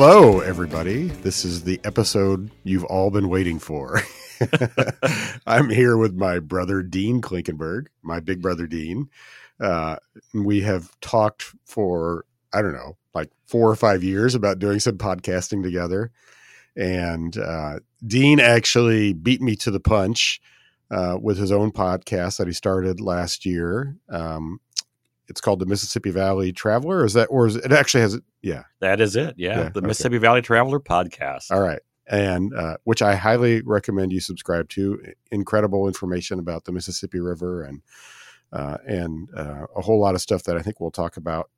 Hello, everybody. This is the episode you've all been waiting for. I'm here with my brother, Dean Klinkenberg, my big brother, Dean. We have talked for, I don't know, like 4 or 5 years about doing some podcasting together. And Dean actually beat me to the punch with his own podcast that he started last year. It's called the Mississippi Valley Traveler. Is that, or is it actually has, yeah. That is it. Yeah. The Mississippi Valley Traveler podcast. All right. And which I highly recommend you subscribe to. Incredible information about the Mississippi River and a whole lot of stuff that I think we'll talk about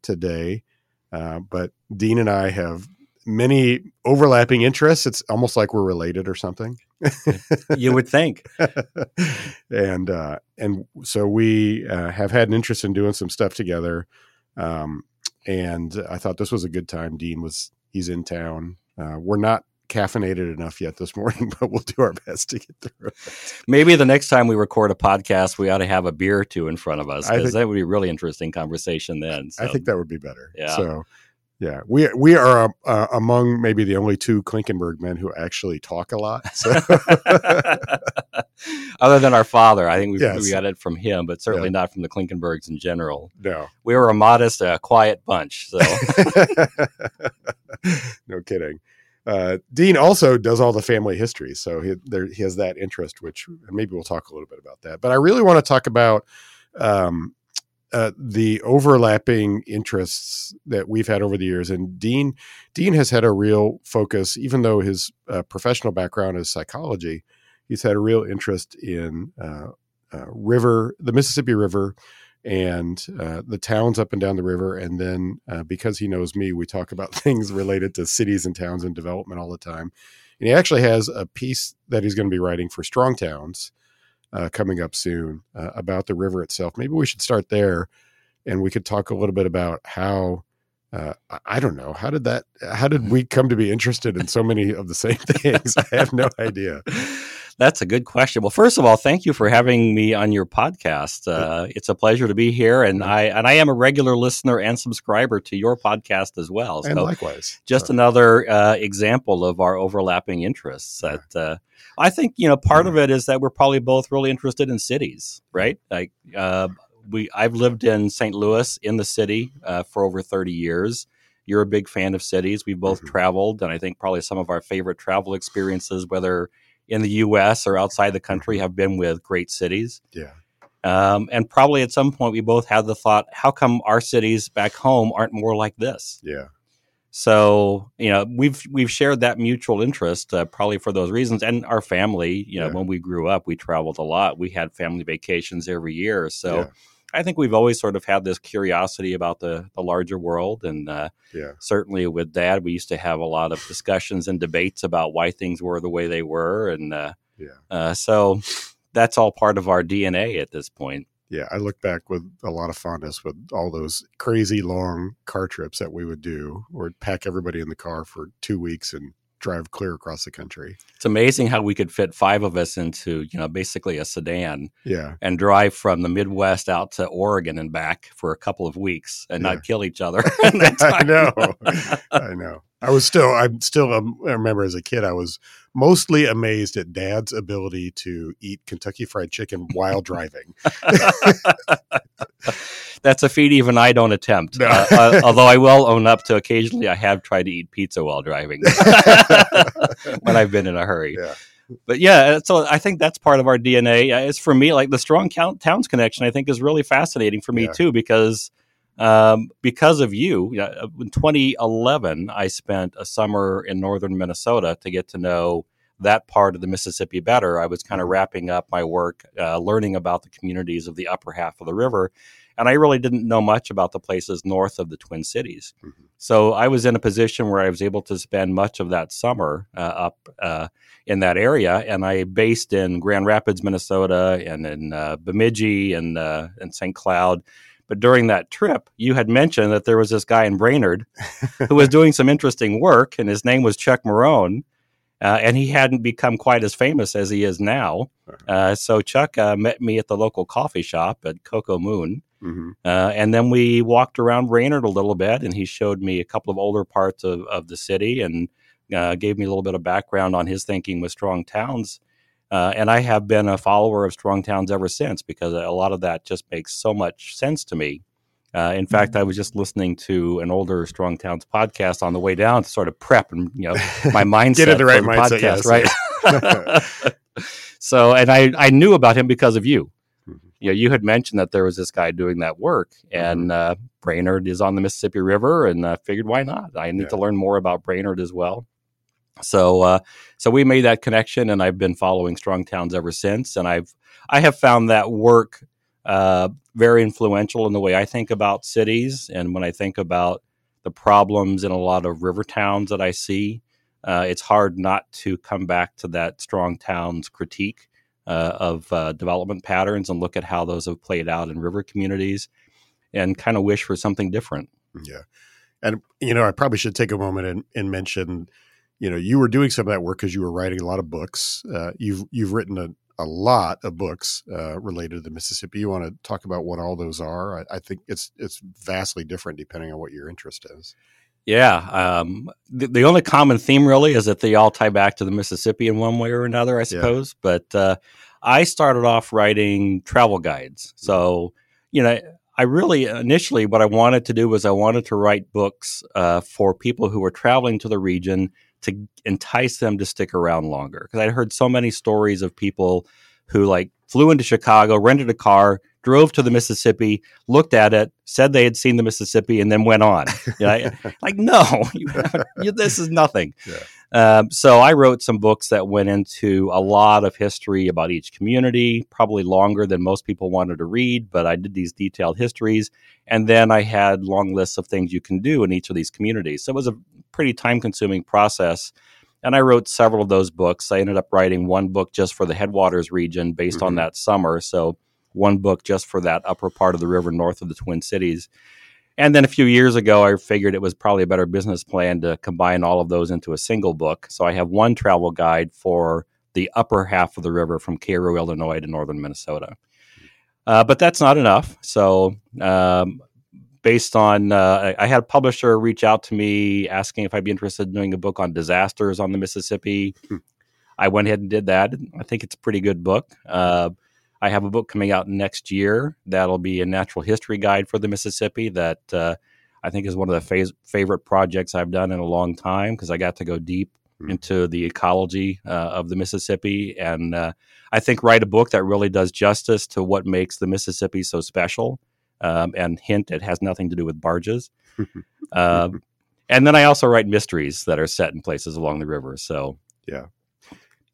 today. But Dean and I have many overlapping interests. It's almost like we're related or something. You would think. And so we have had an interest in doing some stuff together. And I thought this was a good time. Dean he's in town. We're not caffeinated enough yet this morning, but we'll do our best to get through it. Maybe the next time we record a podcast, we ought to have a beer or two in front of us, because that would be a really interesting conversation then. So. I think that would be better. Yeah. So, yeah, we are among maybe the only two Klinkenberg men who actually talk a lot. So. Other than our father, I think we got it from him, but certainly not from the Klinkenbergs in general. No, we were a modest, quiet bunch. So, no kidding. Dean also does all the family history, so he has that interest, which maybe we'll talk a little bit about that. But I really want to talk about the overlapping interests that we've had over the years. And Dean has had a real focus, even though his professional background is psychology. He's had a real interest in the Mississippi River, and the towns up and down the river. And then because he knows me, we talk about things related to cities and towns and development all the time. And he actually has a piece that he's going to be writing for Strong Towns coming up soon about the river itself. Maybe we should start there, and we could talk a little bit about how, I don't know, how did we come to be interested in so many of the same things? I have no idea. That's a good question. Well, first of all, thank you for having me on your podcast. It's a pleasure to be here, and I am a regular listener and subscriber to your podcast as well. So, and likewise, just another example of our overlapping interests. That I think part of it is that we're probably both really interested in cities, right? Like I've lived in St. Louis in the city for over 30 years. You're a big fan of cities. We've both traveled, and I think probably some of our favorite travel experiences, whether in the U.S. or outside the country, have been with great cities. Yeah. And probably at some point we both had the thought, how come our cities back home aren't more like this? Yeah. So, we've shared that mutual interest probably for those reasons. And our family, when we grew up, we traveled a lot. We had family vacations every year. So I think we've always sort of had this curiosity about the larger world. And certainly with Dad, we used to have a lot of discussions and debates about why things were the way they were. And so that's all part of our DNA at this point. Yeah, I look back with a lot of fondness with all those crazy long car trips that we would do, or pack everybody in the car for 2 weeks and drive clear across the country. It's amazing how we could fit 5 of us into, basically a sedan and drive from the Midwest out to Oregon and back for a couple of weeks and not kill each other. I know. I know. I remember as a kid, I was mostly amazed at Dad's ability to eat Kentucky Fried Chicken while driving. That's a feat even I don't attempt. No. Although I will own up to occasionally I have tried to eat pizza while driving when I've been in a hurry. Yeah. But so I think that's part of our DNA. It's for me, like the Strong Towns connection, I think is really fascinating for me too, because of you, in 2011, I spent a summer in northern Minnesota to get to know that part of the Mississippi better. I was kind of wrapping up my work, learning about the communities of the upper half of the river. And I really didn't know much about the places north of the Twin Cities. Mm-hmm. So I was in a position where I was able to spend much of that summer up in that area. And I based in Grand Rapids, Minnesota, and in Bemidji and Saint Cloud. But during that trip, you had mentioned that there was this guy in Brainerd who was doing some interesting work, and his name was Chuck Marohn, and he hadn't become quite as famous as he is now. So Chuck met me at the local coffee shop at Cocoa Moon, Mm-hmm. And then we walked around Brainerd a little bit, and he showed me a couple of older parts of the city and gave me a little bit of background on his thinking with Strong Towns. And I have been a follower of Strong Towns ever since, because a lot of that just makes so much sense to me. In fact, I was just listening to an older Strong Towns podcast on the way down to sort of prep and, my mindset. Get in the right mindset, podcast, yes. Right? So, and I knew about him because of you. You had mentioned that there was this guy doing that work, and Brainerd is on the Mississippi River, and I figured, why not? I need to learn more about Brainerd as well. So we made that connection, and I've been following Strong Towns ever since. And I have found that work very influential in the way I think about cities, and when I think about the problems in a lot of river towns that I see, it's hard not to come back to that Strong Towns critique of development patterns and look at how those have played out in river communities, and kind of wish for something different. Yeah, and I probably should take a moment and mention, you were doing some of that work because you were writing a lot of books. You've written a lot of books related to the Mississippi. You want to talk about what all those are? I think it's vastly different depending on what your interest is. Yeah. The only common theme really is that they all tie back to the Mississippi in one way or another, I suppose. Yeah. But I started off writing travel guides. So, I really initially what I wanted to do was I wanted to write books for people who were traveling to the region to entice them to stick around longer. Because I heard so many stories of people who flew into Chicago, rented a car, drove to the Mississippi, looked at it, said they had seen the Mississippi, and then went on. This is nothing. Yeah. So I wrote some books that went into a lot of history about each community, probably longer than most people wanted to read, but I did these detailed histories. And then I had long lists of things you can do in each of these communities. So it was a pretty time-consuming process. And I wrote several of those books. I ended up writing one book just for the Headwaters region based on that summer. So one book just for that upper part of the river north of the Twin Cities. And then a few years ago, I figured it was probably a better business plan to combine all of those into a single book. So I have one travel guide for the upper half of the river from Cairo, Illinois to northern Minnesota. But that's not enough. So based on, I had a publisher reach out to me asking if I'd be interested in doing a book on disasters on the Mississippi. I went ahead and did that. I think it's a pretty good book. I have a book coming out next year that'll be a natural history guide for the Mississippi that I think is one of the favorite projects I've done in a long time, because I got to go deep into the ecology of the Mississippi, and I think write a book that really does justice to what makes the Mississippi so special, and hint, it has nothing to do with barges. And then I also write mysteries that are set in places along the river. So, yeah.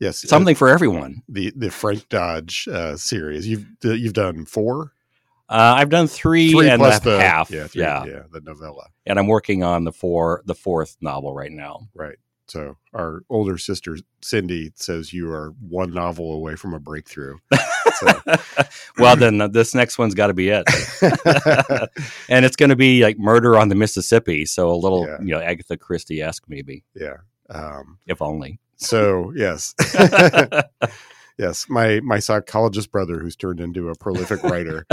Yes, something for everyone. The Frank Dodge series. You've done 4. I've done 3 and plus a half. Yeah, the novella. And I'm working on the fourth novel right now. Right. So our older sister Cindy says you are one novel away from a breakthrough. So. Well, then this next one's got to be it. And it's going to be like Murder on the Mississippi. So a little, Agatha Christie-esque maybe. Yeah. If only. So, yes. Yes. My psychologist brother, who's turned into a prolific writer.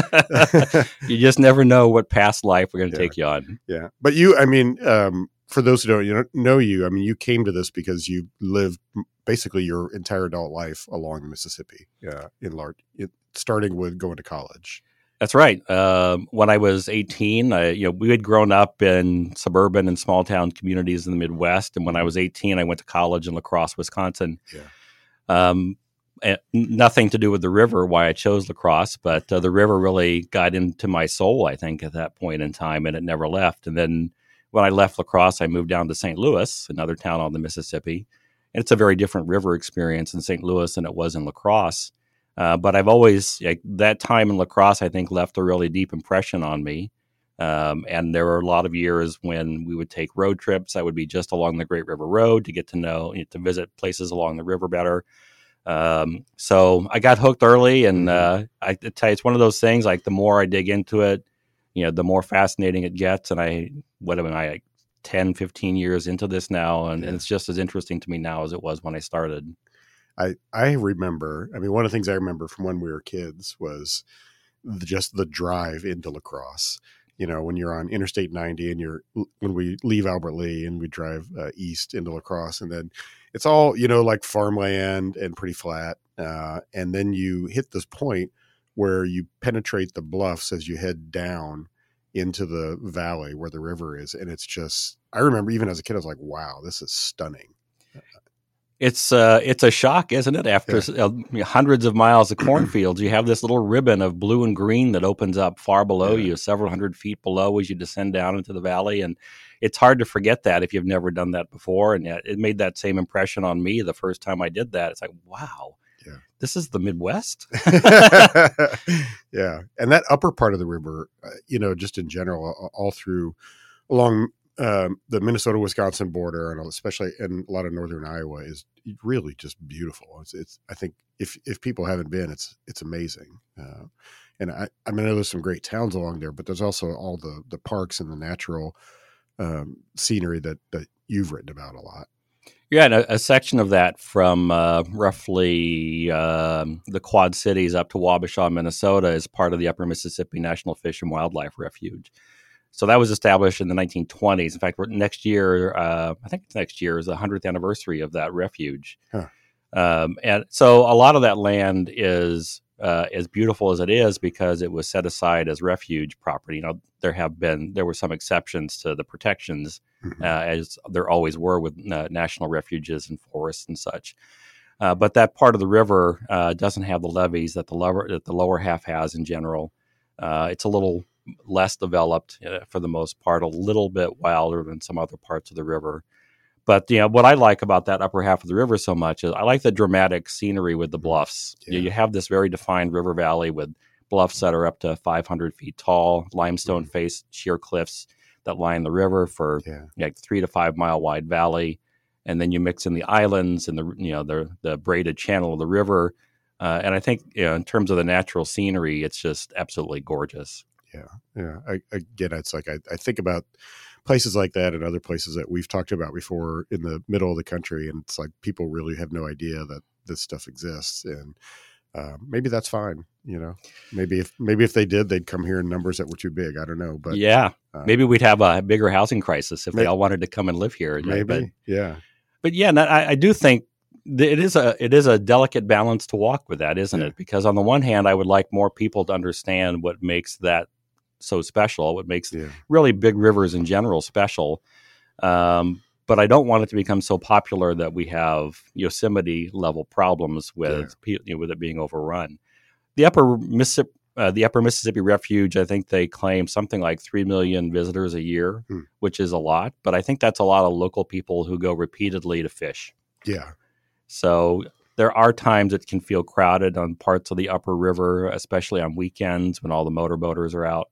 You just never know what past life we're going to take you on. Yeah. But for those who don't know you, you came to this because you lived basically your entire adult life along the Mississippi, starting with going to college. That's right. When I was 18, we had grown up in suburban and small town communities in the Midwest. And when I was 18, I went to college in La Crosse, Wisconsin. Yeah. Nothing to do with the river, why I chose La Crosse, but the river really got into my soul, I think, at that point in time, and it never left. And then when I left La Crosse, I moved down to St. Louis, another town on the Mississippi. And it's a very different river experience in St. Louis than it was in La Crosse. But I've always, that time in La Crosse, I think, left a really deep impression on me. And there were a lot of years when we would take road trips. I would be just along the Great River Road to get to know, to visit places along the river better. So I got hooked early, and I tell you, it's one of those things, the more I dig into it, the more fascinating it gets. And I 10, 15 years into this now, and it's just as interesting to me now as it was when I started. I remember, one of the things I remember from when we were kids was just the drive into La Crosse. You know, when you're on Interstate 90 and when we leave Albert Lea and we drive east into La Crosse, and then it's all, you know, like farmland and pretty flat. And then you hit this point where you penetrate the bluffs as you head down into the valley where the river is. And it's just, I remember even as a kid, I was like, wow, this is stunning. It's a shock, isn't it? After hundreds of miles of cornfields, you have this little ribbon of blue and green that opens up far below you, several hundred feet below as you descend down into the valley. And it's hard to forget that if you've never done that before. And it made that same impression on me the first time I did that. It's like, wow, this is the Midwest. And that upper part of the river, you know, just in general, all through along the Minnesota-Wisconsin border, and especially in a lot of northern Iowa, is really just beautiful. It's I think if people haven't been, it's amazing. And I mean, I know there's some great towns along there, but there's also all the parks and the natural scenery that you've written about a lot. Yeah, and a section of that from roughly the Quad Cities up to Wabasha, Minnesota, is part of the Upper Mississippi National Fish and Wildlife Refuge. So that was established in the 1920s. In fact, next year, I think it's next year, is the 100th anniversary of that refuge. Huh. And so a lot of that land is as beautiful as it is because it was set aside as refuge property. You know, there were some exceptions to the protections, as there always were with national refuges and forests and such. But that part of the river doesn't have the levees that the lower half has in general. It's a little less developed for the most part, a little bit wilder than some other parts of the river. But, you know, what I like about that upper half of the river so much is I like the dramatic scenery with the bluffs. Yeah. You have this very defined river valley with bluffs that are up to 500 feet tall, limestone-faced sheer cliffs that line the river for like 3 to 5 mile wide valley. And then you mix in the islands and the braided channel of the river. And I think, you know, in terms of the natural scenery, it's just absolutely gorgeous. Yeah. Yeah. Again, it's like, I think about places like that and other places that we've talked about before in the middle of the country. And it's like, people really have no idea that this stuff exists. And maybe that's fine. You know, maybe if they did, they'd come here in numbers that were too big. I don't know, but maybe we'd have a bigger housing crisis if they all wanted to come and live here. Maybe. But I do think it is a delicate balance to walk with that, isn't it? Because on the one hand, I would like more people to understand what makes that so special, what makes really big rivers in general special. But I don't want it to become so popular that we have Yosemite level problems with with it being overrun. The Upper Mississippi Refuge, I think they claim something like 3 million visitors a year, which is a lot, but I think that's a lot of local people who go repeatedly to fish. Yeah. So there are times it can feel crowded on parts of the upper river, especially on weekends when all the motorboaters are out.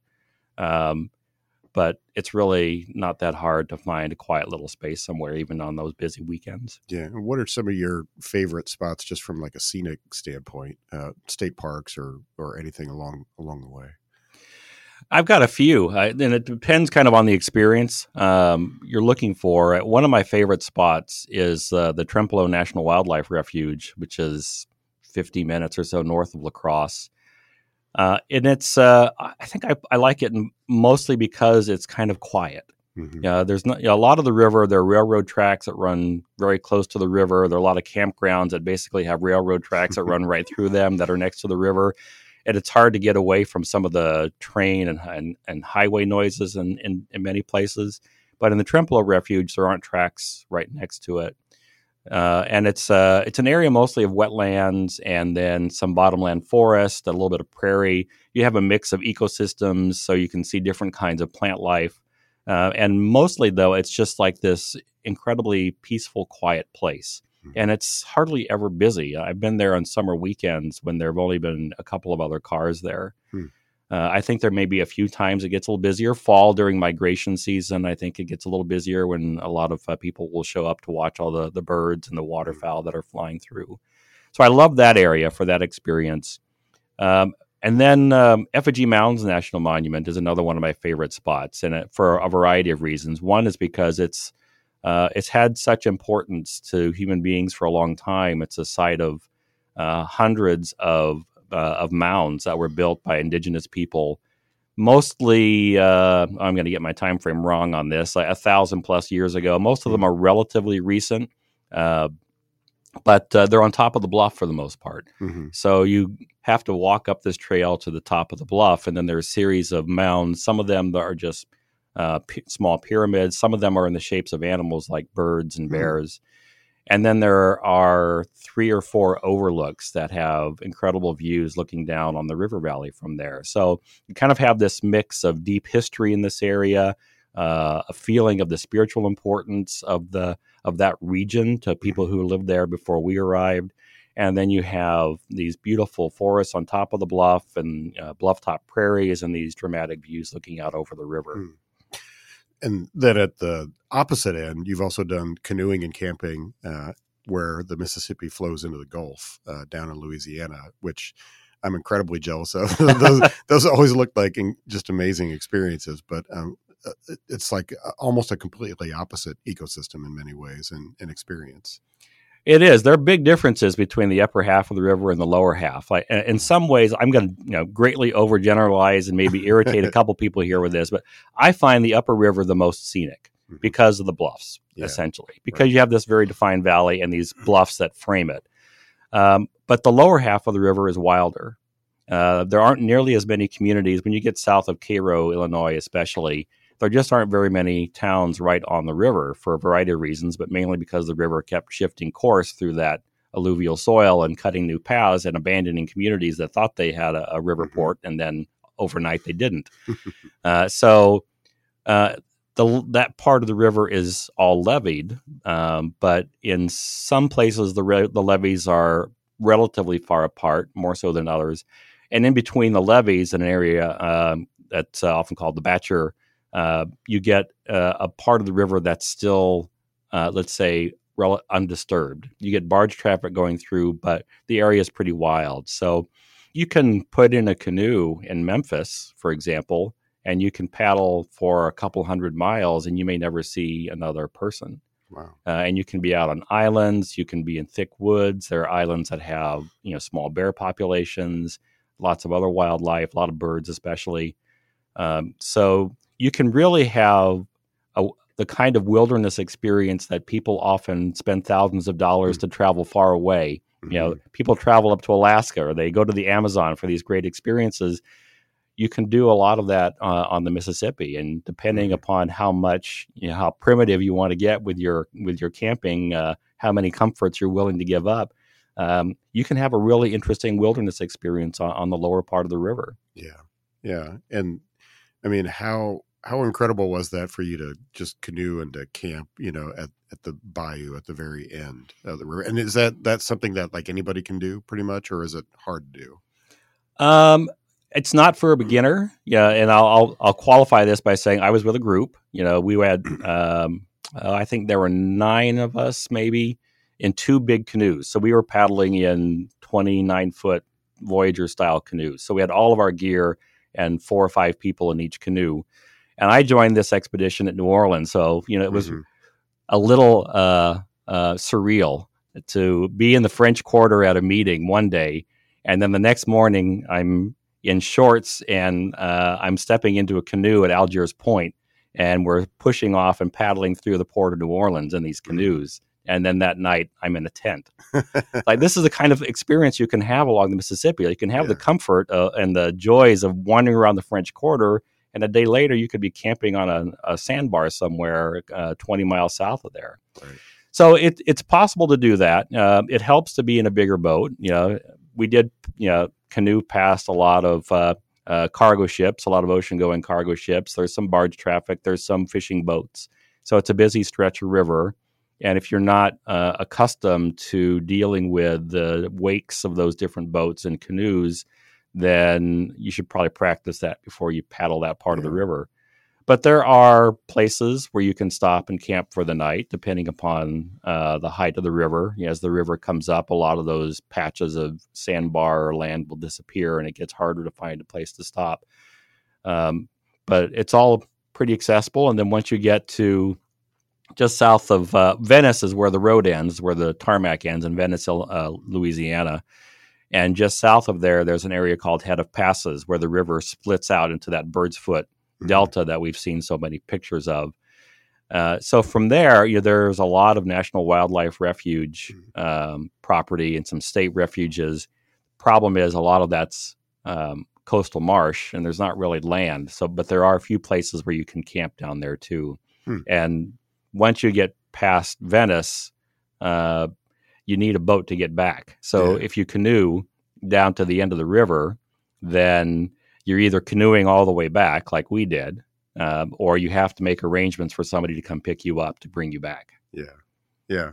But it's really not that hard to find a quiet little space somewhere, even on those busy weekends. Yeah. And what are some of your favorite spots just from like a scenic standpoint, state parks or anything along the way? I've got a few, and it depends kind of on the experience you're looking for. One of my favorite spots is the Trempealeau National Wildlife Refuge, which is 50 minutes or so north of La Crosse. And it's, I think I like it mostly because it's kind of quiet. There's not, a lot of the river, there are railroad tracks that run very close to the river. There are a lot of campgrounds that basically have railroad tracks that run right through them that are next to the river. And it's hard to get away from some of the train and highway noises in many places. But in the Trempealeau Refuge, there aren't tracks right next to it. And it's an area mostly of wetlands and then some bottomland forest, a little bit of prairie. You have a mix of ecosystems, so you can see different kinds of plant life. And mostly, though, it's just like this incredibly peaceful, quiet place. And it's hardly ever busy. I've been there on summer weekends when there have only been a couple of other cars there. I think there may be a few times it gets a little busier. Fall during migration season, I think it gets a little busier when a lot of people will show up to watch all the birds and the waterfowl that are flying through. So I love that area for that experience. And then Effigy Mounds National Monument is another one of my favorite spots, and for a variety of reasons. One is because it's had such importance to human beings for a long time. It's a site of hundreds of of mounds that were built by indigenous people, mostly, I'm going to get my time frame wrong on this, like 1,000+ years ago. Most of them are relatively recent, but they're on top of the bluff for the most part. Mm-hmm. So you have to walk up this trail to the top of the bluff, and then there are a series of mounds. Some of them are just small pyramids. Some of them are in the shapes of animals like birds and bears. And then there are 3 or 4 overlooks that have incredible views looking down on the river valley from there. So you kind of have this mix of deep history in this area, a feeling of the spiritual importance of that region to people who lived there before we arrived. And then you have these beautiful forests on top of the bluff and bluff-top prairies and these dramatic views looking out over the river. And then at the opposite end, you've also done canoeing and camping where the Mississippi flows into the Gulf down in Louisiana, which I'm incredibly jealous of. those always look like just amazing experiences, but it's like almost a completely opposite ecosystem in many ways and experience. It is. There are big differences between the upper half of the river and the lower half. Like, in some ways, I'm going to greatly overgeneralize and maybe irritate a couple people here with this, but I find the upper river the most scenic because of the bluffs, essentially, because you have this very defined valley and these bluffs that frame it. But the lower half of the river is wilder. There aren't nearly as many communities. When you get south of Cairo, Illinois especially, there just aren't very many towns right on the river for a variety of reasons, but mainly because the river kept shifting course through that alluvial soil and cutting new paths and abandoning communities that thought they had a river port, and then overnight they didn't. That part of the river is all leveed, but in some places the levees are relatively far apart, more so than others. And in between the levees, in an area that's often called the Batcher, you get a part of the river that's still, let's say, undisturbed. You get barge traffic going through, but the area is pretty wild. So you can put in a canoe in Memphis, for example, and you can paddle for a couple 100 miles, and you may never see another person. Wow. And you can be out on islands. You can be in thick woods. There are islands that have small bear populations, lots of other wildlife, a lot of birds especially. So you can really have the kind of wilderness experience that people often spend thousands of dollars to travel far away. People travel up to Alaska, or they go to the Amazon for these great experiences. You can do a lot of that on the Mississippi, and depending upon how much, how primitive you want to get with your camping, how many comforts you're willing to give up, you can have a really interesting wilderness experience on the lower part of the river. Yeah, and I mean, how incredible was that for you to just canoe and to camp, at the bayou at the very end of the river? And is that's something that like anybody can do pretty much, or is it hard to do? It's not for a beginner. Yeah. And I'll qualify this by saying I was with a group. We had, I think there were 9 of us maybe in 2 big canoes. So we were paddling in 29-foot Voyager style canoes. So we had all of our gear and 4 or 5 people in each canoe. And I joined this expedition at New Orleans. So, it was a little surreal to be in the French Quarter at a meeting one day. And then the next morning, I'm in shorts and I'm stepping into a canoe at Algiers Point. And we're pushing off and paddling through the port of New Orleans in these canoes. And then that night, I'm in a tent. Like, this is the kind of experience you can have along the Mississippi. You can have the comfort and the joys of wandering around the French Quarter, and a day later, you could be camping on a sandbar somewhere 20 miles south of there. Right. So it's possible to do that. It helps to be in a bigger boat. We did canoe past a lot of cargo ships, a lot of ocean-going cargo ships. There's some barge traffic. There's some fishing boats. So it's a busy stretch of river. And if you're not accustomed to dealing with the wakes of those different boats and canoes, then you should probably practice that before you paddle that part of the river. But there are places where you can stop and camp for the night, depending upon the height of the river. As the river comes up, a lot of those patches of sandbar or land will disappear, and it gets harder to find a place to stop. But it's all pretty accessible. And then once you get to just south of Venice is where the road ends, where the tarmac ends in Venice, Louisiana. And just south of there, there's an area called Head of Passes where the river splits out into that bird's foot delta that we've seen so many pictures of. So from there, there's a lot of National Wildlife Refuge property and some state refuges. Problem is a lot of that's coastal marsh and there's not really land. So, but there are a few places where you can camp down there too. And once you get past Venice, you need a boat to get back. So if you canoe down to the end of the river, then you're either canoeing all the way back like we did, or you have to make arrangements for somebody to come pick you up to bring you back. Yeah.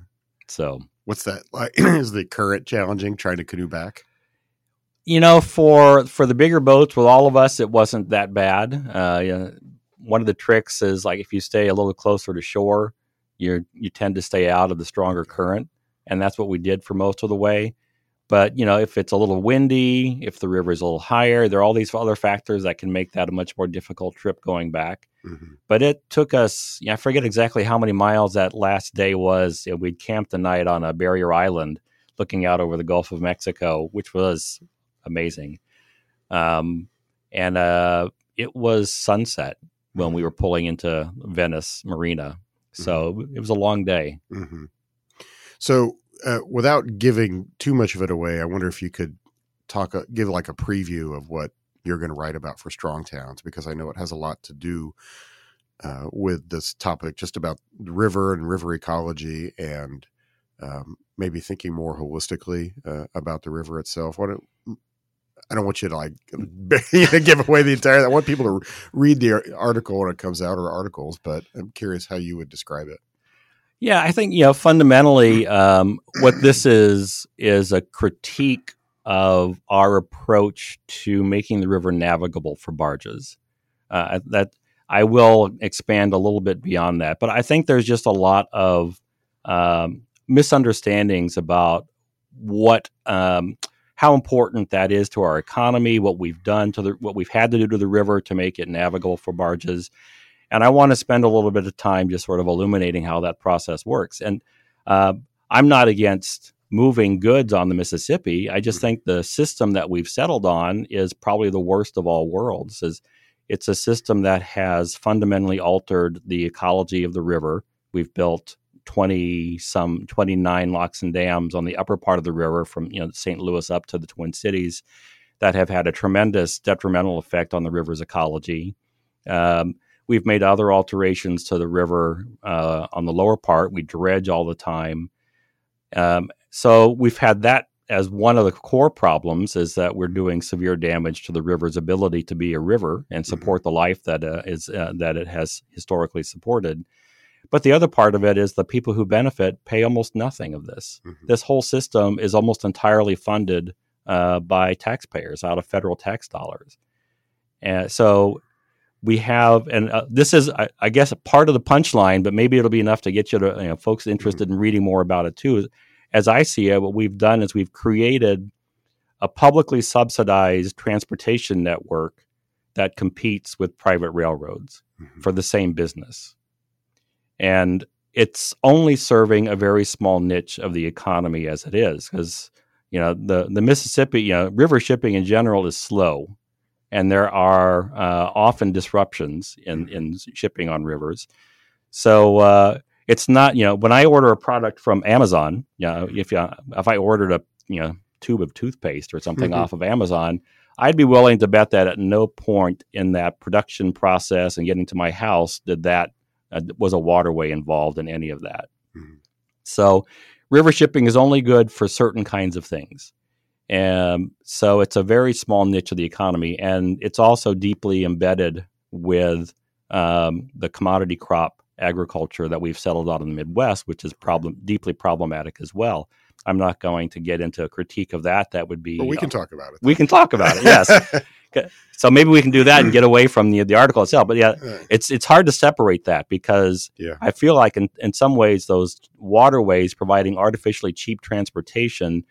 So what's that like? Is the current challenging trying to canoe back? For the bigger boats with all of us, it wasn't that bad. One of the tricks is like, if you stay a little closer to shore, you tend to stay out of the stronger current. And that's what we did for most of the way. But, if it's a little windy, if the river is a little higher, there are all these other factors that can make that a much more difficult trip going back. But it took us, I forget exactly how many miles that last day was. And we'd camped the night on a barrier island looking out over the Gulf of Mexico, which was amazing. And it was sunset when we were pulling into Venice Marina. So it was a long day. So, without giving too much of it away, I wonder if you could give like a preview of what you're going to write about for Strong Towns, because I know it has a lot to do with this topic, just about the river and river ecology, and maybe thinking more holistically about the river itself. I don't want you to give away the entire. I want people to read the article when it comes out, or articles, but I'm curious how you would describe it. Yeah, I think, fundamentally, what this is a critique of our approach to making the river navigable for barges. That I will expand a little bit beyond that, but I think there's just a lot of misunderstandings about what how important that is to our economy, what we've done to what we've had to do to the river to make it navigable for barges. And I want to spend a little bit of time just sort of illuminating how that process works. And I'm not against moving goods on the Mississippi. I just think the system that we've settled on is probably the worst of all worlds. It's a system that has fundamentally altered the ecology of the river. We've built 29 locks and dams on the upper part of the river from St. Louis up to the Twin Cities that have had a tremendous detrimental effect on the river's ecology. We've made other alterations to the river on the lower part. We dredge all the time. So we've had that as one of the core problems, is that we're doing severe damage to the river's ability to be a river and support the life that that it has historically supported. But the other part of it is the people who benefit pay almost nothing of this. This whole system is almost entirely funded by taxpayers out of federal tax dollars. And so we have, and this is, I guess, a part of the punchline, but maybe it'll be enough to get you to folks interested in reading more about it too. As I see it, what we've done is we've created a publicly subsidized transportation network that competes with private railroads for the same business. And it's only serving a very small niche of the economy as it is, because the Mississippi, river shipping in general is slow. And there are often disruptions in shipping on rivers. So it's not, when I order a product from Amazon, if I ordered a tube of toothpaste or something off of Amazon, I'd be willing to bet that at no point in that production process and getting to my house did that was a waterway involved in any of that. So river shipping is only good for certain kinds of things. And so it's a very small niche of the economy, and it's also deeply embedded with the commodity crop agriculture that we've settled on in the Midwest, which is deeply problematic as well. I'm not going to get into a critique of that. That would be... But we can talk about it. We can talk about it, yes. So maybe we can do that and get away from the article itself. But yeah, it's hard to separate that, because I feel like in some ways those waterways providing artificially cheap transportation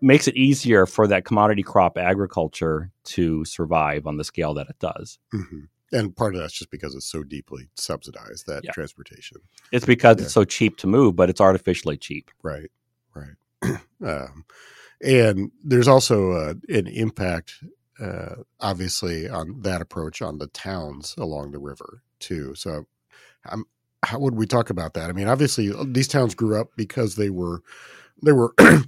makes it easier for that commodity crop agriculture to survive on the scale that it does. And part of that's just because it's so deeply subsidized, that transportation. It's because it's so cheap to move, but it's artificially cheap. Right, right. And there's also an impact, obviously, on that approach on the towns along the river, too. So how would we talk about that? I mean, obviously, these towns grew up because they were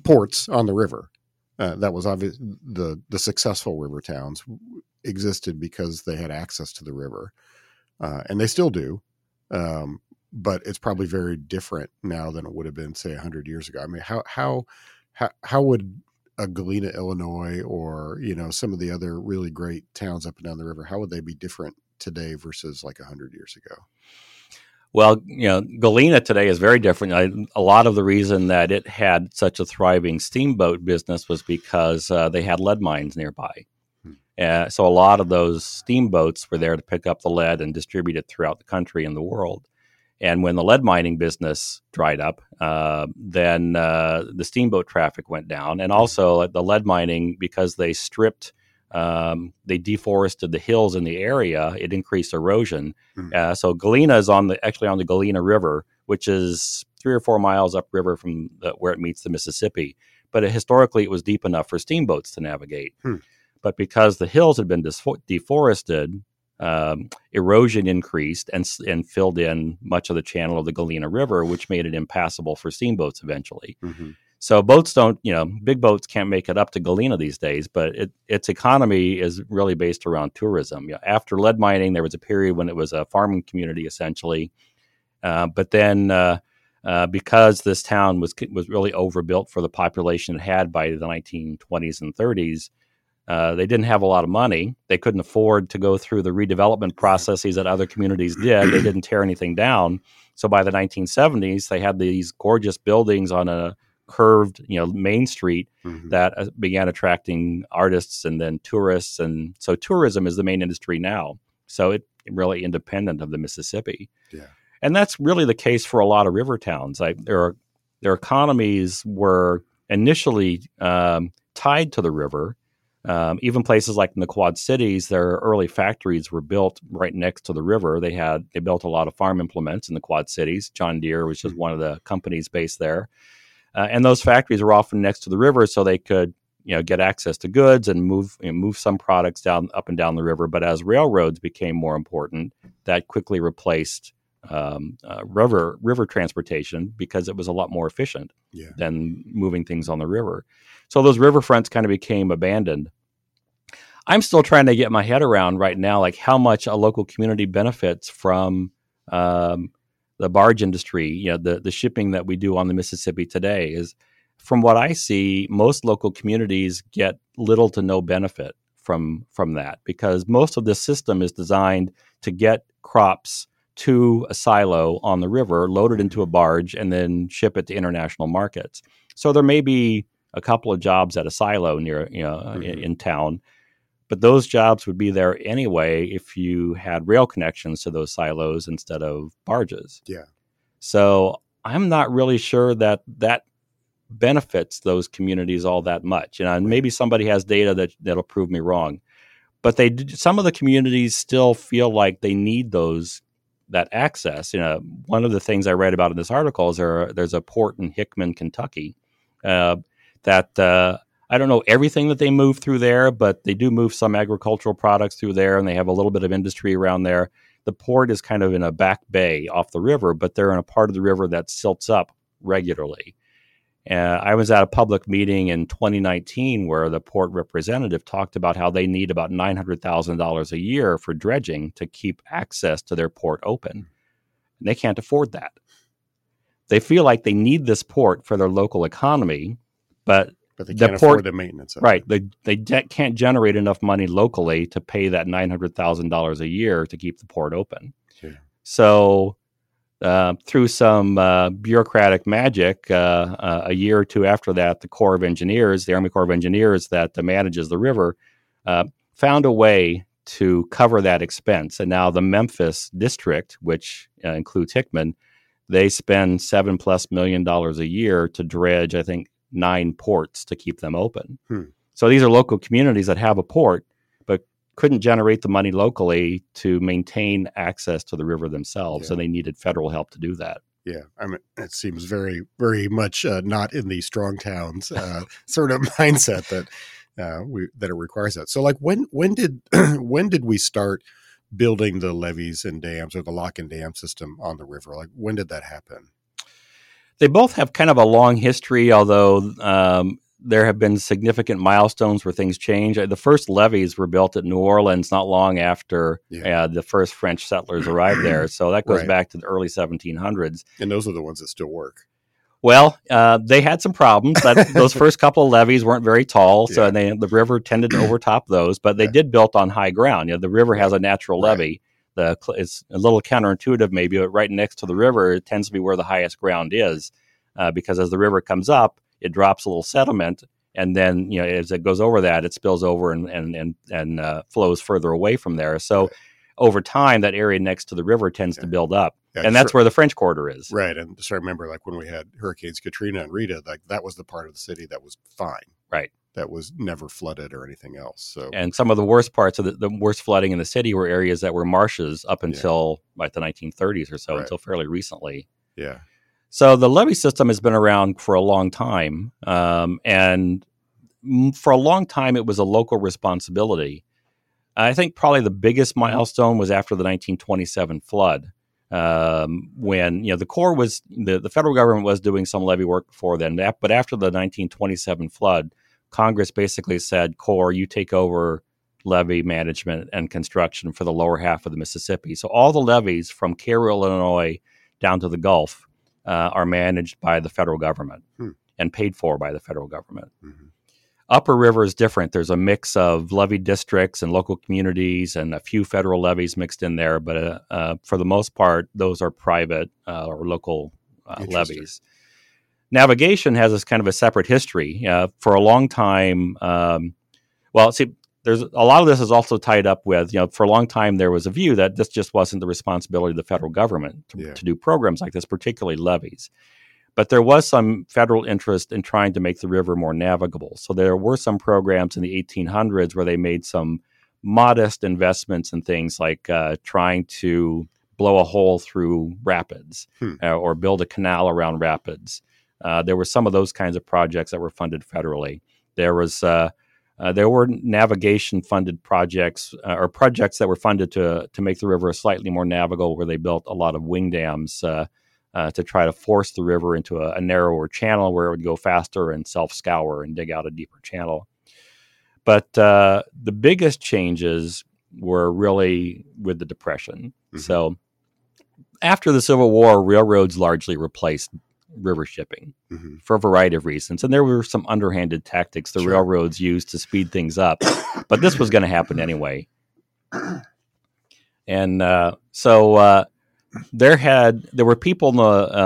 ports on the river. That was obvious. The successful river towns existed because they had access to the river, and they still do. But it's probably very different now than it would have been, say, 100 years ago. I mean, how would a Galena, Illinois, or some of the other really great towns up and down the river, how would they be different today versus like 100 years ago? Well, Galena today is very different. A lot of the reason that it had such a thriving steamboat business was because they had lead mines nearby. So a lot of those steamboats were there to pick up the lead and distribute it throughout the country and the world. And when the lead mining business dried up, then the steamboat traffic went down. And also the lead mining, because they stripped they deforested the hills in the area. It increased erosion. So Galena is on the Galena River, which is 3 or 4 miles upriver from where it meets the Mississippi. But historically, it was deep enough for steamboats to navigate. But because the hills had been deforested, erosion increased and filled in much of the channel of the Galena River, which made it impassable for steamboats eventually. So boats don't, big boats can't make it up to Galena these days, but its economy is really based around tourism. After lead mining, there was a period when it was a farming community, essentially. But then because this town was really overbuilt for the population it had by the 1920s and 30s, they didn't have a lot of money. They couldn't afford to go through the redevelopment processes that other communities did. They didn't tear anything down. So by the 1970s, they had these gorgeous buildings on a curved, Main Street that began attracting artists and then tourists. And so tourism is the main industry now. So it's really independent of the Mississippi. Yeah. And that's really the case for a lot of river towns. Their economies were initially tied to the river. Even places like in the Quad Cities, their early factories were built right next to the river. They built a lot of farm implements in the Quad Cities. John Deere was just one of the companies based there. And those factories were often next to the river, so they could, get access to goods and move some products down up and down the river. But as railroads became more important, that quickly replaced river transportation because it was a lot more efficient than moving things on the river. So those riverfronts kind of became abandoned. I'm still trying to get my head around right now, like how much a local community benefits from. The barge industry, the shipping that we do on the Mississippi today is, from what I see, most local communities get little to no benefit from that because most of this system is designed to get crops to a silo on the river, loaded into a barge, and then ship it to international markets. So there may be a couple of jobs at a silo near, in town, but those jobs would be there anyway if you had rail connections to those silos instead of barges. Yeah. So I'm not really sure that benefits those communities all that much. And maybe somebody has data that'll prove me wrong. But some of the communities still feel like they need that access. One of the things I read about in this article is there's a port in Hickman, Kentucky, that I don't know everything that they move through there, but they do move some agricultural products through there, and they have a little bit of industry around there. The port is kind of in a back bay off the river, but they're in a part of the river that silts up regularly. I was at a public meeting in 2019 where the port representative talked about how they need about $900,000 a year for dredging to keep access to their port open. And they can't afford that. They feel like they need this port for their local economy, but they can't afford the maintenance of it. Right. They can't generate enough money locally to pay that $900,000 a year to keep the port open. Yeah. So through some bureaucratic magic, a year or two after that, the Army Corps of Engineers that manages the river, found a way to cover that expense. And now the Memphis district, which includes Hickman, they spend $7+ million a year to dredge, I think, 9 ports to keep them open. So these are local communities that have a port, but couldn't generate the money locally to maintain access to the river themselves. Yeah. So they needed federal help to do that. Yeah, I mean, it seems very, very much not in the Strong Towns sort of mindset that it requires that. So, like, when did we start building the levees and dams or the lock and dam system on the river? Like, when did that happen? They both have kind of a long history, although there have been significant milestones where things change. The first levees were built at New Orleans not long after the first French settlers arrived there. So that goes back to the early 1700s. And those are the ones that still work. Well, they had some problems. Those first couple of levees weren't very tall, so the river tended to overtop those, but they did build on high ground. You know, the river has a natural levee. It's a little counterintuitive maybe, but right next to the river, it tends to be where the highest ground is, because as the river comes up, it drops a little sediment, and then, you know, as it goes over that, it spills over and flows further away from there. So over time, that area next to the river tends to build up, and that's where the French Quarter is. Right, and so I remember, like, when we had Hurricanes Katrina and Rita, like, that was the part of the city that was fine. Right. That was never flooded or anything else. So, and some of the worst parts of the worst flooding in the city were areas that were marshes up until like the 1930s or so, until fairly recently. Yeah. So the levee system has been around for a long time, and for a long time it was a local responsibility. I think probably the biggest milestone was after the 1927 flood, when, you know, the Corps was the federal government was doing some levee work before then, but after the 1927 flood, Congress basically said, Corps, you take over levee management and construction for the lower half of the Mississippi. So all the levees from Cairo, Illinois, down to the Gulf are managed by the federal government and paid for by the federal government. Mm-hmm. Upper River is different. There's a mix of levee districts and local communities and a few federal levees mixed in there. But for the most part, those are private or local levees. Navigation has this kind of a separate history for a long time. There's a lot of this is also tied up with, you know, for a long time, there was a view that this just wasn't the responsibility of the federal government to do programs like this, particularly levees. But there was some federal interest in trying to make the river more navigable. So there were some programs in the 1800s where they made some modest investments in things like trying to blow a hole through rapids or build a canal around rapids. There were some of those kinds of projects that were funded federally. There were navigation-funded projects or projects that were funded to make the river slightly more navigable, where they built a lot of wing dams to try to force the river into a narrower channel where it would go faster and self-scour and dig out a deeper channel. But the biggest changes were really with the Depression. Mm-hmm. So after the Civil War, railroads largely replaced river shipping for a variety of reasons. And there were some underhanded tactics the railroads used to speed things up, but this was going to happen anyway. And there were people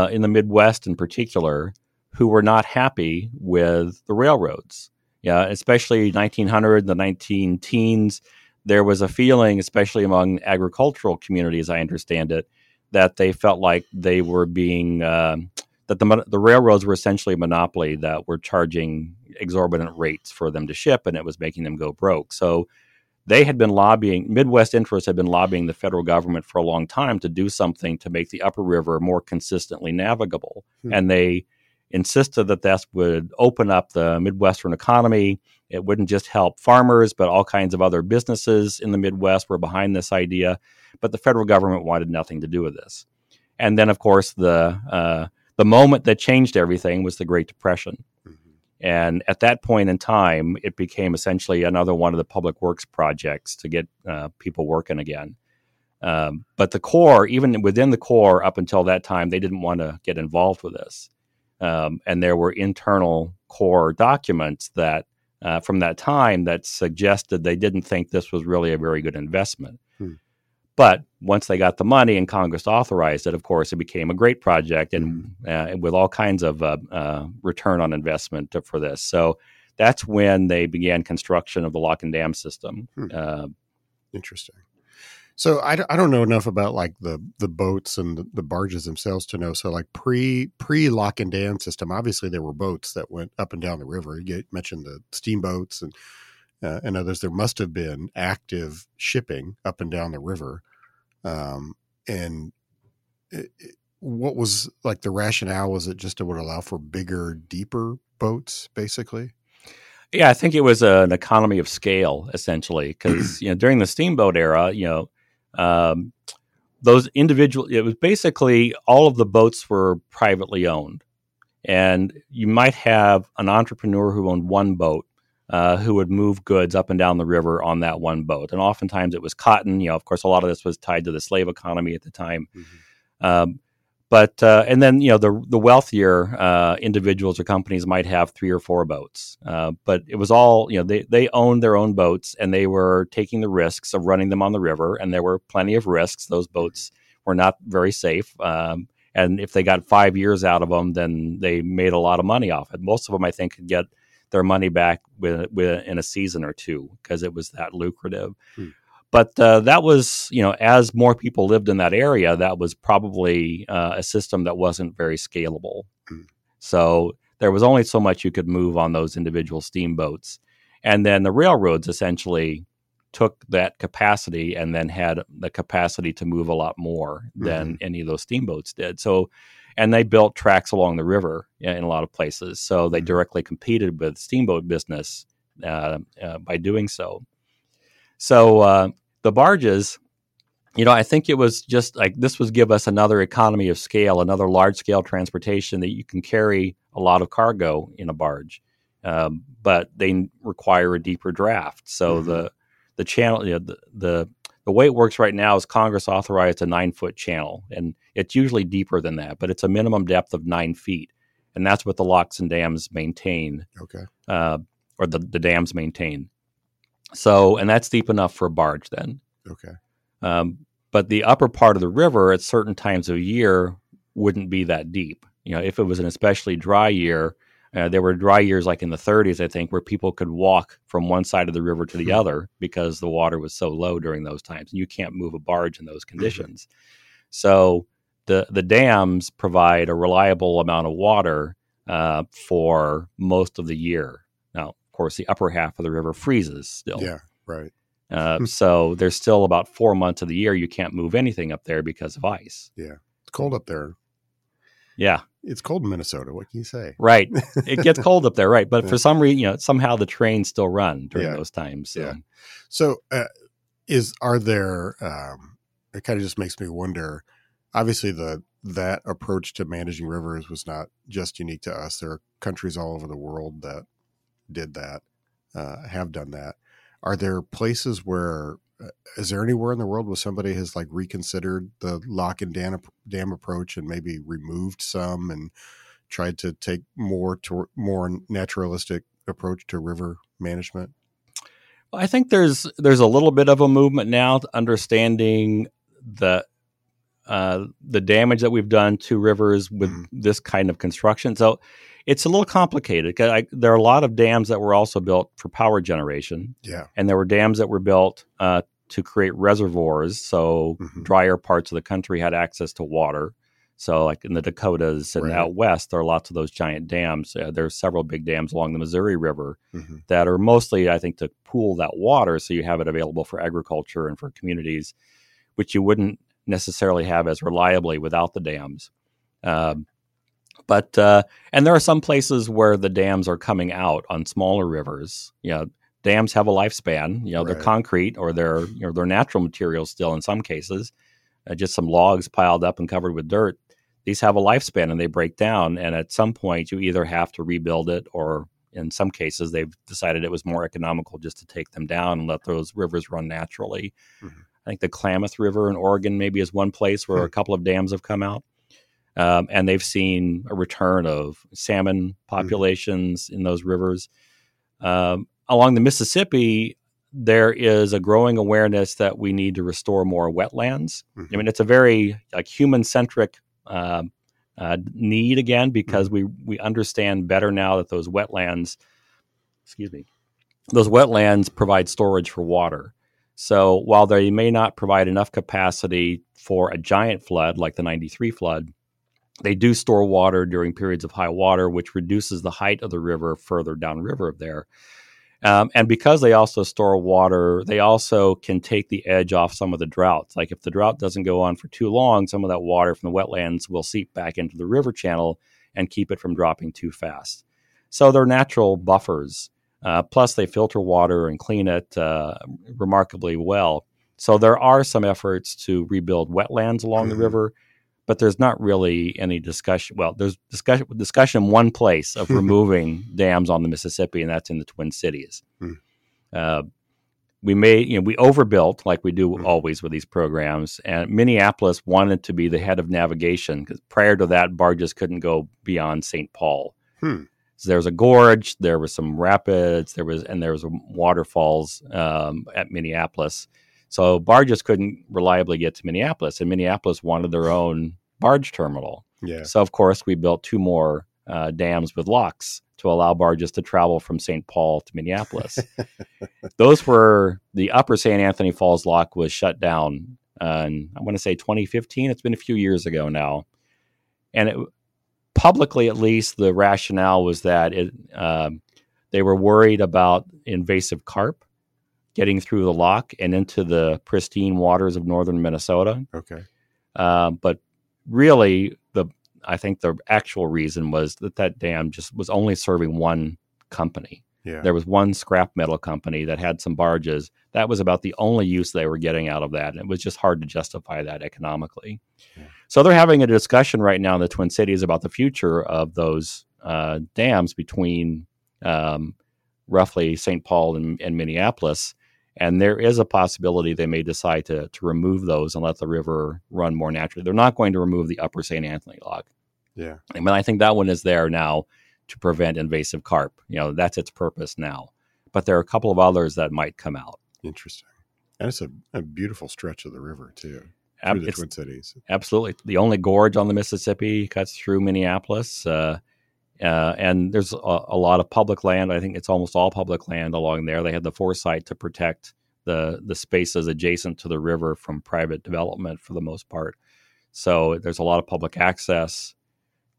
in the Midwest in particular who were not happy with the railroads. Yeah, especially 1900, the 19-teens, there was a feeling, especially among agricultural communities, I understand it, that they felt like they were being... that the railroads were essentially a monopoly that were charging exorbitant rates for them to ship, and it was making them go broke. So they had been lobbying, Midwest interests had been lobbying the federal government for a long time to do something to make the upper river more consistently navigable. Hmm. And they insisted that that would open up the Midwestern economy. It wouldn't just help farmers, but all kinds of other businesses in the Midwest were behind this idea. But the federal government wanted nothing to do with this. And then, of course, the moment that changed everything was the Great Depression. Mm-hmm. And at that point in time, it became essentially another one of the public works projects to get people working again. But the Corps, even within the Corps up until that time, they didn't want to get involved with this. And there were internal Corps documents that from that time that suggested they didn't think this was really a very good investment. But once they got the money and Congress authorized it, of course, it became a great project and with all kinds of return on investment for this. So that's when they began construction of the lock and dam system. Interesting. So I don't know enough about like the boats and the barges themselves to know. So like pre lock and dam system, obviously there were boats that went up and down the river. You mentioned the steamboats and and others, there must have been active shipping up and down the river. What was like the rationale? Was it just it would allow for bigger, deeper boats, basically? Yeah, I think it was an economy of scale, essentially, because during the steamboat era, those individual, it was basically all of the boats were privately owned, and you might have an entrepreneur who owned one boat who would move goods up and down the river on that one boat, and oftentimes it was cotton. Of course, a lot of this was tied to the slave economy at the time. Mm-hmm. And then, the wealthier individuals or companies might have 3 or 4 boats. But it was all, they owned their own boats, and they were taking the risks of running them on the river. And there were plenty of risks. Those boats were not very safe. And if they got 5 years out of them, then they made a lot of money off it. Most of them, I think, could get their money back in a season or two because it was that lucrative. Hmm. But that was, as more people lived in that area, that was probably a system that wasn't very scalable. Mm. So there was only so much you could move on those individual steamboats. And then the railroads essentially took that capacity and then had the capacity to move a lot more than any of those steamboats did. So, and they built tracks along the river in a lot of places. So they directly competed with steamboat business by doing so. So the barges, I think it was just like this would give us another economy of scale, another large-scale transportation that you can carry a lot of cargo in a barge, but they require a deeper draft. So the channel, the way it works right now is Congress authorized a 9-foot channel, and it's usually deeper than that, but it's a minimum depth of 9 feet, and that's what the locks and dams maintain. Okay, or the dams maintain. So, and that's deep enough for a barge then. Okay. But the upper part of the river at certain times of year wouldn't be that deep. If it was an especially dry year, there were dry years like in the 30s, I think, where people could walk from one side of the river to the other because the water was so low during those times. And you can't move a barge in those conditions. So the dams provide a reliable amount of water for most of the year. Now, course, the upper half of the river freezes still. Yeah, right. So there's still about 4 months of the year you can't move anything up there because of ice. Yeah, it's cold up there. Yeah, it's cold in Minnesota. What can you say? Right, it gets cold up there, right? But for some reason, somehow the trains still run during those times. So. Yeah. So, are there? It kind of just makes me wonder. Obviously, that approach to managing rivers was not just unique to us. There are countries all over the world that did that, have done that. Are there places where, is there anywhere in the world where somebody has like reconsidered the lock and dam approach and maybe removed some and tried to take more naturalistic approach to river management? Well, I think there's a little bit of a movement now to understanding the damage that we've done to rivers with this kind of construction. So it's a little complicated because there are a lot of dams that were also built for power generation. Yeah. And there were dams that were built to create reservoirs. So drier parts of the country had access to water. So like in the Dakotas and out west, there are lots of those giant dams. There are several big dams along the Missouri River that are mostly, I think, to pool that water. So you have it available for agriculture and for communities, which you wouldn't necessarily have as reliably without the dams. And there are some places where the dams are coming out on smaller rivers. Dams have a lifespan. They're concrete or they're natural materials still in some cases, just some logs piled up and covered with dirt. These have a lifespan and they break down. And at some point, you either have to rebuild it, or in some cases, they've decided it was more economical just to take them down and let those rivers run naturally. Mm-hmm. I think the Klamath River in Oregon maybe is one place where a couple of dams have come out. And they've seen a return of salmon populations in those rivers. Along the Mississippi, there is a growing awareness that we need to restore more wetlands. I mean, it's a very human-centric need again, because we understand better now that those wetlands provide storage for water. So while they may not provide enough capacity for a giant flood like the 93 flood, they do store water during periods of high water, which reduces the height of the river further downriver of there. And because they also store water, they also can take the edge off some of the droughts. Like if the drought doesn't go on for too long, some of that water from the wetlands will seep back into the river channel and keep it from dropping too fast. So they're natural buffers. Plus, they filter water and clean it remarkably well. So there are some efforts to rebuild wetlands along the river, but there's not really any discussion. Well, there's discussion in one place of removing dams on the Mississippi, and that's in the Twin Cities. We overbuilt like we do always with these programs. And Minneapolis wanted to be the head of navigation because prior to that, barges couldn't go beyond St. Paul. So there was a gorge, there was some rapids, there was waterfalls at Minneapolis. So barges couldn't reliably get to Minneapolis, and Minneapolis wanted their own barge terminal. So of course we built two more dams with locks to allow barges to travel from St. Paul to Minneapolis. Those were the upper St. Anthony Falls lock was shut down in, I want to say 2015. It's been a few years ago now. And it, publicly, at least, the rationale was that they were worried about invasive carp getting through the lock and into the pristine waters of northern Minnesota. But really, I think the actual reason was that that dam just was only serving one company. There was one scrap metal company that had some barges. That was about the only use they were getting out of that. And it was just hard to justify that economically. So they're having a discussion right now in the Twin Cities about the future of those dams between roughly St. Paul and Minneapolis. And there is a possibility they may decide to remove those and let the river run more naturally. They're not going to remove the upper St. Anthony lock. I mean, I think that one is there now to prevent invasive carp. You know, that's its purpose now. But there are a couple of others that might come out. And it's a beautiful stretch of the river, too, through the Twin Cities. The only gorge on the Mississippi cuts through Minneapolis. And there's a lot of public land. I think it's almost all public land along there. They had the foresight to protect the spaces adjacent to the river from private development for the most part. So there's a lot of public access.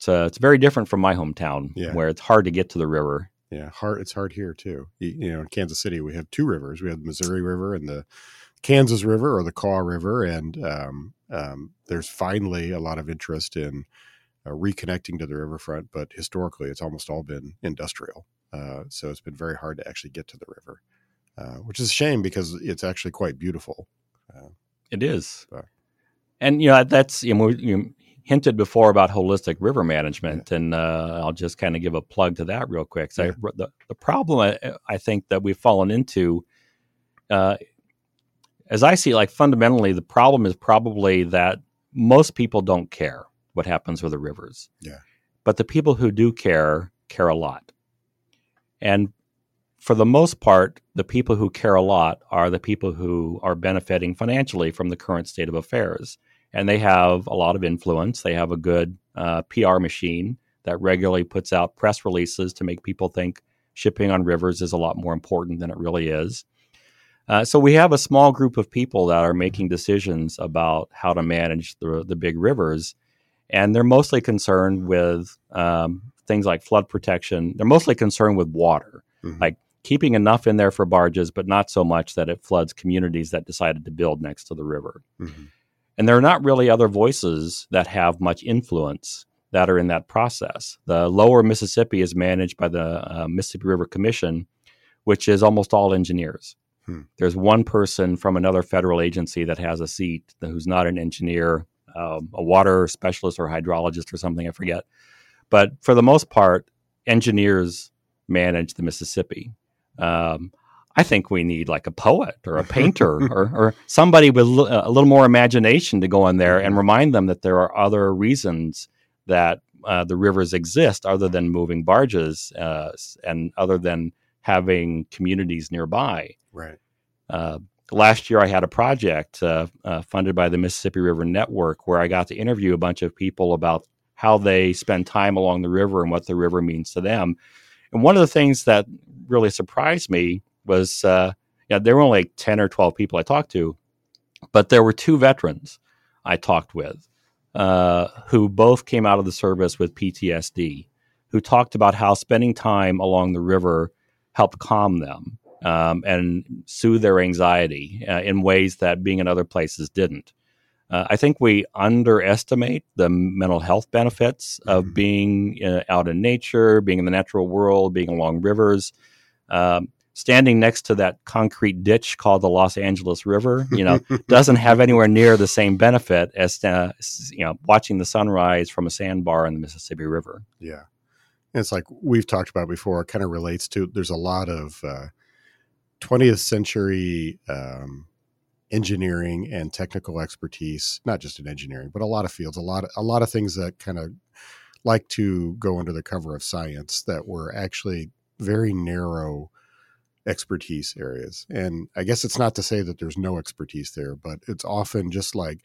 It's very different from my hometown where it's hard to get to the river. It's hard here, too. You know, in Kansas City, we have two rivers. We have the Missouri River and the Kansas River or the Kaw River. And there's finally a lot of interest in reconnecting to the riverfront, but historically it's almost all been industrial. So it's been very hard to actually get to the river, which is a shame because it's actually quite beautiful. It is. And, you know, that's, you know, you hinted before about holistic river management, and I'll just kind of give a plug to that real quick. So the problem I think that we've fallen into, as I see, like fundamentally, the problem is probably that most people don't care what happens with the rivers. But the people who do care a lot. And for the most part, the people who care a lot are the people who are benefiting financially from the current state of affairs. And they have a lot of influence. They have a good PR machine that regularly puts out press releases to make people think shipping on rivers is a lot more important than it really is. So we have a small group of people that are making decisions about how to manage the big rivers. And they're mostly concerned with things like flood protection. They're mostly concerned with water, like keeping enough in there for barges, but not so much that it floods communities that decided to build next to the river. And there are not really other voices that have much influence that are in that process. The lower Mississippi is managed by the Mississippi River Commission, which is almost all engineers. There's one person from another federal agency that has a seat who's not an engineer, a water specialist or hydrologist or something, I forget. But for the most part, engineers manage the Mississippi. I think we need like a poet or a painter or somebody with a little more imagination to go in there and remind them that there are other reasons that the rivers exist other than moving barges and other than having communities nearby. Last year, I had a project funded by the Mississippi River Network where I got to interview a bunch of people about how they spend time along the river and what the river means to them. And one of the things that really surprised me was there were only like 10 or 12 people I talked to, but there were two veterans I talked with who both came out of the service with PTSD, who talked about how spending time along the river help calm them and soothe their anxiety in ways that being in other places didn't. I think we underestimate the mental health benefits of being out in nature, being in the natural world, being along rivers. Standing next to that concrete ditch called the Los Angeles River, doesn't have anywhere near the same benefit as, watching the sunrise from a sandbar in the Mississippi River. Yeah. And it's like we've talked about before, it kind of relates to, there's a lot of 20th century engineering and technical expertise, not just in engineering, but a lot of fields, a lot of things that kind of like to go under the cover of science that were actually very narrow expertise areas. And I guess it's not to say that there's no expertise there, but it's often just like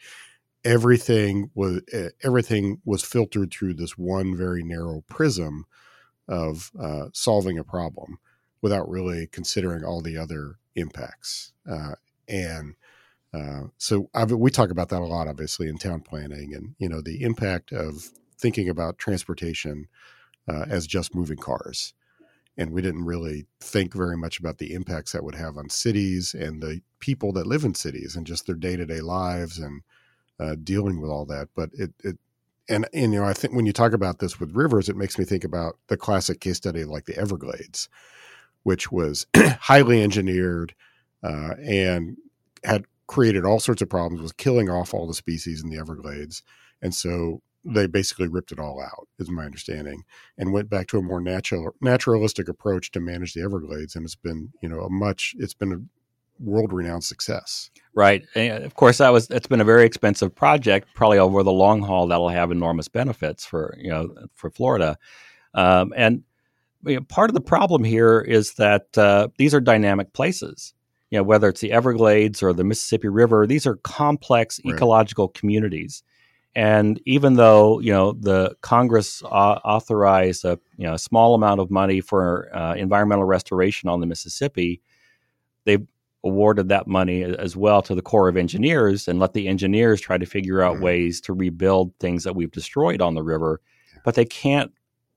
everything was filtered through this one very narrow prism of solving a problem without really considering all the other impacts. So we talk about that a lot, obviously, in town planning and, the impact of thinking about transportation as just moving cars. And we didn't really think very much about the impacts that would have on cities and the people that live in cities and just their day-to-day lives and dealing with all that. But I think when you talk about this with rivers, it makes me think about the classic case study like the Everglades, which was highly engineered and had created all sorts of problems, was killing off all the species in the Everglades. And so they basically ripped it all out, is my understanding, and went back to a more naturalistic approach to manage the Everglades. And it's been, it's been a world-renowned success. Right. And of course, it's been a very expensive project, probably over the long haul, that'll have enormous benefits for Florida. Part of the problem here is that these are dynamic places. Whether it's the Everglades or the Mississippi River, these are complex ecological communities. And even though, the Congress authorized a small amount of money for environmental restoration on the Mississippi, they've awarded that money as well to the Corps of Engineers and let the engineers try to figure out ways to rebuild things that we've destroyed on the river. But they can't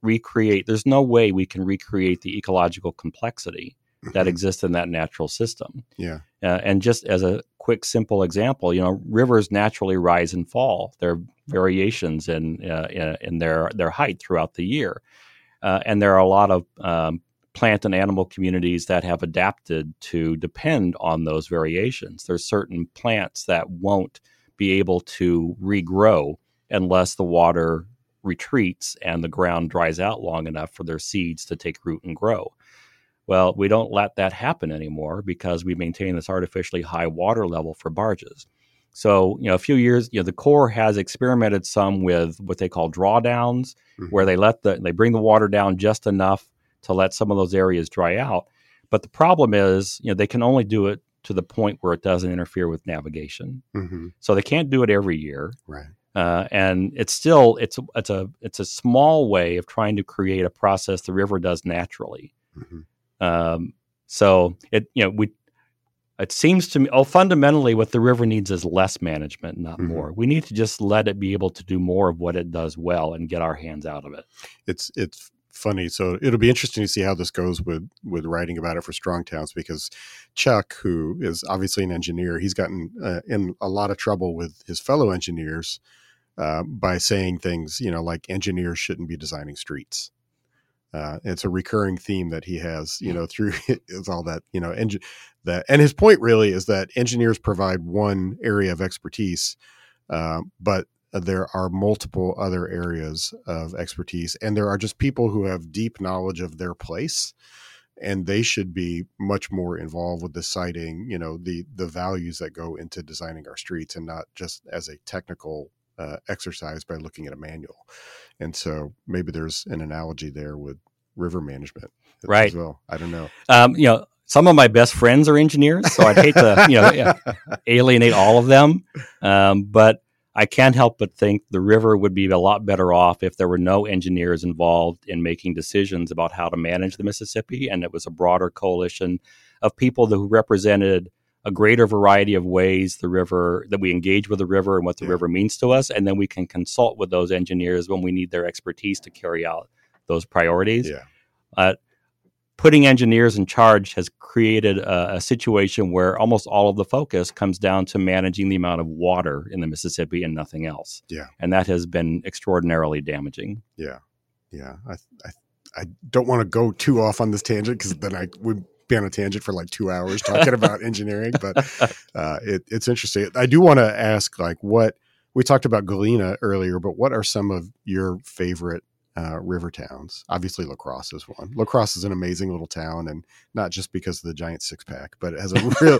recreate. There's no way we can recreate the ecological complexity that exists in that natural system. Yeah. And just as a quick, simple example, rivers naturally rise and fall. There are variations in their height throughout the year. And there are a lot of plant and animal communities that have adapted to depend on those variations. There's certain plants that won't be able to regrow unless the water retreats and the ground dries out long enough for their seeds to take root and grow. Well, we don't let that happen anymore because we maintain this artificially high water level for barges. So, a few years, the Corps has experimented some with what they call drawdowns, where they bring the water down just enough to let some of those areas dry out. But the problem is, they can only do it to the point where it doesn't interfere with navigation. Mm-hmm. So they can't do it every year. Right. And it's still, it's a small way of trying to create a process the river does naturally. Mm-hmm. It seems to me, fundamentally what the river needs is less management, not more. We need to just let it be able to do more of what it does well and get our hands out of it. It's funny. So it'll be interesting to see how this goes with writing about it for Strong Towns, because Chuck, who is obviously an engineer, he's gotten in a lot of trouble with his fellow engineers, by saying things, like engineers shouldn't be designing streets. It's a recurring theme that he has, through is all that, and his point really is that engineers provide one area of expertise, but there are multiple other areas of expertise, and there are just people who have deep knowledge of their place, and they should be much more involved with deciding, the values that go into designing our streets, and not just as a technical exercise by looking at a manual. And so maybe there's an analogy there with river management as well. I don't know. Some of my best friends are engineers, so I'd hate to, alienate all of them. But I can't help but think the river would be a lot better off if there were no engineers involved in making decisions about how to manage the Mississippi. And it was a broader coalition of people who represented a greater variety of ways that we engage with the river and what the river means to us. And then we can consult with those engineers when we need their expertise to carry out those priorities. Yeah. putting engineers in charge has created a situation where almost all of the focus comes down to managing the amount of water in the Mississippi and nothing else. Yeah. And that has been extraordinarily damaging. Yeah. Yeah. I don't want to go too off on this tangent because then I would be on a tangent for like 2 hours talking about engineering, but it's interesting. I do want to ask, like, what we talked about Galena earlier, but what are some of your favorite river towns? Obviously, La Crosse is one. La Crosse is an amazing little town, and not just because of the giant six pack, but it has a real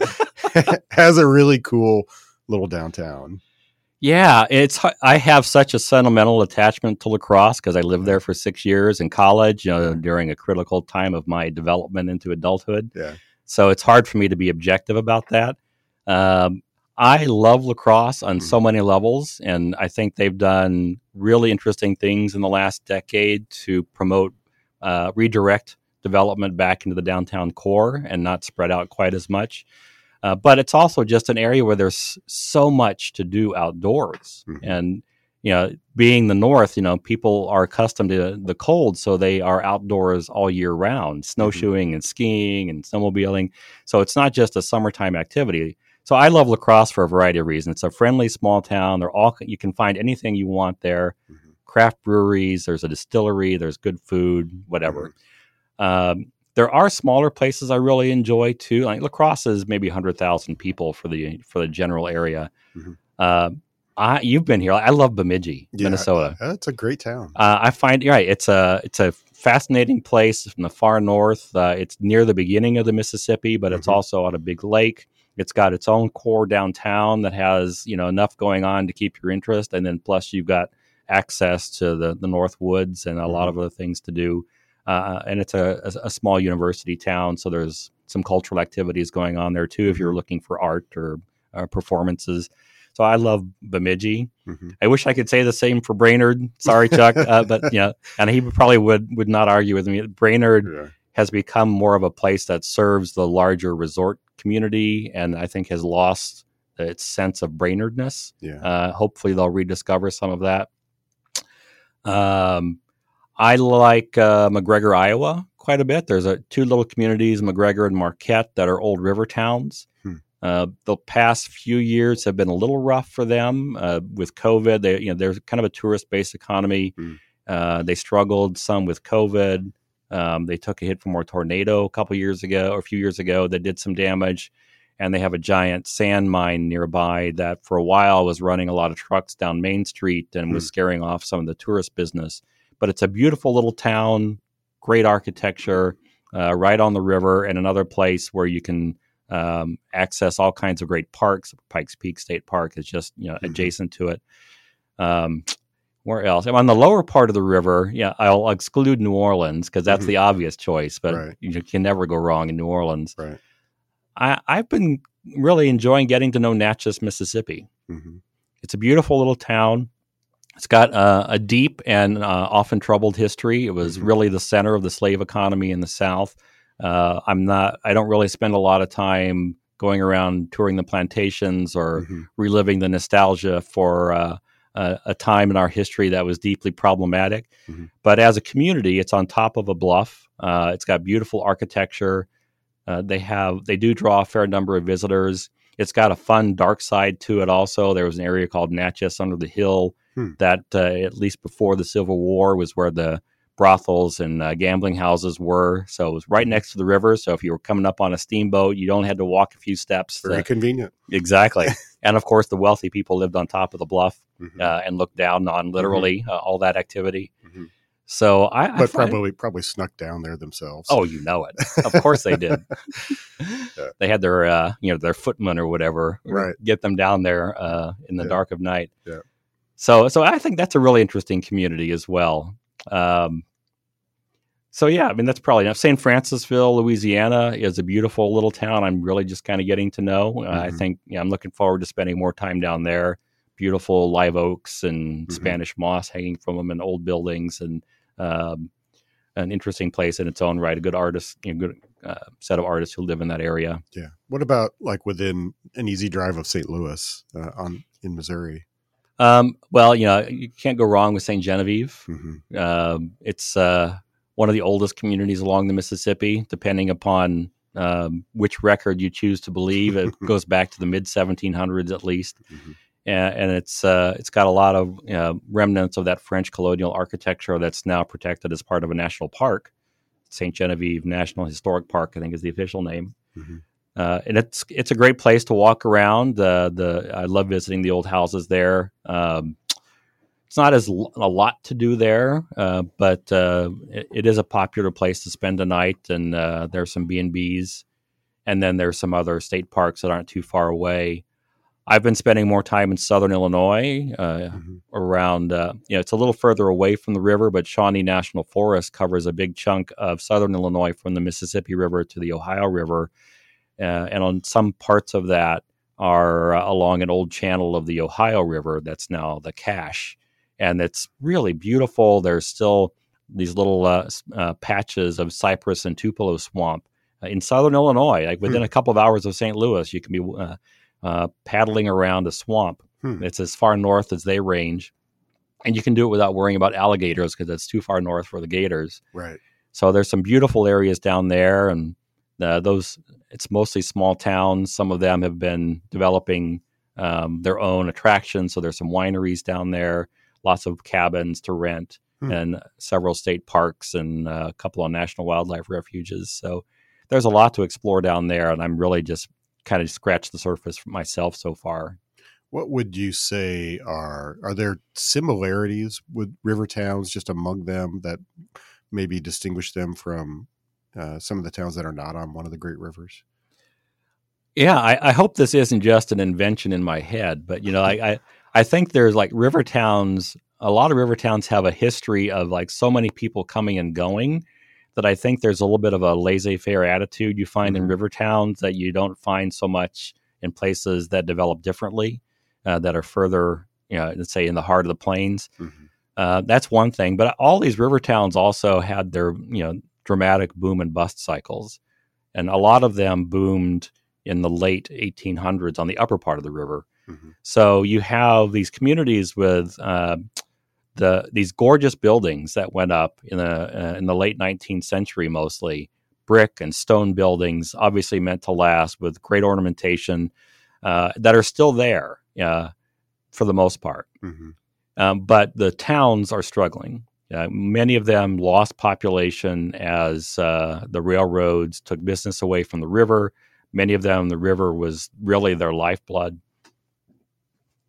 has a really cool little downtown. Yeah, I have such a sentimental attachment to La Crosse because I lived there for 6 years in college, you know, during a critical time of my development into adulthood. Yeah. So it's hard for me to be objective about that. I love La Crosse on so many levels, and I think they've done really interesting things in the last decade to promote, redirect development back into the downtown core and not spread out quite as much. But it's also just an area where there's so much to do outdoors. Mm-hmm. And, you know, being the North, you know, people are accustomed to the cold, so they are outdoors all year round, snowshoeing and skiing and snowmobiling. So it's not just a summertime activity. So I love La Crosse for a variety of reasons. It's a friendly small town. You can find anything you want there. Mm-hmm. Craft breweries, there's a distillery, there's good food, whatever. Mm-hmm. There are smaller places I really enjoy too. Like La Crosse is maybe 100,000 people for the general area. Mm-hmm. You've been here. I love Bemidji, Minnesota. That's a great town. I find it's a fascinating place in the far north. It's near the beginning of the Mississippi, but it's also on a big lake. It's got its own core downtown that has, you know, enough going on to keep your interest, and then plus you've got access to the North Woods and a lot of other things to do. And it's a small university town, so there's some cultural activities going on there, too, if you're looking for art or performances. So I love Bemidji. Mm-hmm. I wish I could say the same for Brainerd. Sorry, Chuck. But, you know, and he probably would not argue with me. Brainerd has become more of a place that serves the larger resort community and I think has lost its sense of Brainerdness. Yeah. Hopefully, they'll rediscover some of that. I like McGregor, Iowa, quite a bit. There's two little communities, McGregor and Marquette, that are old river towns. The past few years have been a little rough for them with COVID. They're kind of a tourist-based economy. They struggled some with COVID. They took a hit from a tornado a few years ago that did some damage. And they have a giant sand mine nearby that for a while was running a lot of trucks down Main Street and was scaring off some of the tourist business. But it's a beautiful little town, great architecture, right on the river, and another place where you can access all kinds of great parks. Pike's Peak State Park is just adjacent to it. Where else? And on the lower part of the river, I'll exclude New Orleans because that's the obvious choice, but you can never go wrong in New Orleans. Right. I've been really enjoying getting to know Natchez, Mississippi. Mm-hmm. It's a beautiful little town. It's got a deep and often troubled history. It was really the center of the slave economy in the South. I don't really spend a lot of time going around touring the plantations or reliving the nostalgia for a time in our history that was deeply problematic. Mm-hmm. But as a community, it's on top of a bluff. It's got beautiful architecture. They do draw a fair number of visitors. It's got a fun dark side to it also. There was an area called Natchez Under the Hill that, at least before the Civil War, was where the brothels and gambling houses were. So it was right next to the river. So if you were coming up on a steamboat, you only had to walk a few steps. Very convenient. Exactly. And, of course, the wealthy people lived on top of the bluff and looked down on literally all that activity. Mm-hmm. So I probably snuck down there themselves. Oh, you know it. Of course they did. They had their their footmen or whatever get them down there in the dark of night. Yeah. So I think that's a really interesting community as well. That's probably enough. St. Francisville, Louisiana, is a beautiful little town. I'm really just kind of getting to know. I think I'm looking forward to spending more time down there. Beautiful live oaks and Spanish moss hanging from them, and old buildings and. An interesting place in its own right, a good artist, set of artists who live in that area. Yeah. What about like within an easy drive of St. Louis in Missouri? Well, you can't go wrong with St. Genevieve. It's one of the oldest communities along the Mississippi, depending upon which record you choose to believe. It goes back to the mid-1700s at least. Mm-hmm. And it's got a lot of remnants of that French colonial architecture that's now protected as part of a national park. St. Genevieve National Historic Park, I think, is the official name. Mm-hmm. And it's a great place to walk around. I love visiting the old houses there. It's not as a lot to do there, but it is a popular place to spend a night. And there's some B&Bs, and then there's some other state parks that aren't too far away. I've been spending more time in southern Illinois, around, it's a little further away from the river, but Shawnee National Forest covers a big chunk of southern Illinois from the Mississippi River to the Ohio River. And on some parts of that are along an old channel of the Ohio River that's now the Cache. And it's really beautiful. There's still these little patches of cypress and tupelo swamp in southern Illinois. Like within a couple of hours of St. Louis, you can be... paddling around a swamp. It's as far north as they range, and you can do it without worrying about alligators because it's too far north for the gators. Right. So there's some beautiful areas down there, and it's mostly small towns. Some of them have been developing their own attractions. So there's some wineries down there, lots of cabins to rent, and several state parks and a couple of national wildlife refuges. So there's a lot to explore down there, and I'm really just kind of scratched the surface for myself so far. What would you say are there similarities with river towns just among them that maybe distinguish them from some of the towns that are not on one of the great rivers? Yeah, I hope this isn't just an invention in my head, but I think there's like river towns. A lot of river towns have a history of like so many people coming and going that I think there's a little bit of a laissez-faire attitude you find in river towns that you don't find so much in places that develop differently, that are further, let's say in the heart of the plains. Mm-hmm. That's one thing. But all these river towns also had their, dramatic boom and bust cycles. And a lot of them boomed in the late 1800s on the upper part of the river. Mm-hmm. So you have these communities with... these gorgeous buildings that went up in the late 19th century, mostly brick and stone buildings, obviously meant to last with great ornamentation, that are still there for the most part. Mm-hmm. But the towns are struggling. Many of them lost population as the railroads took business away from the river. Many of them, the river was really their lifeblood.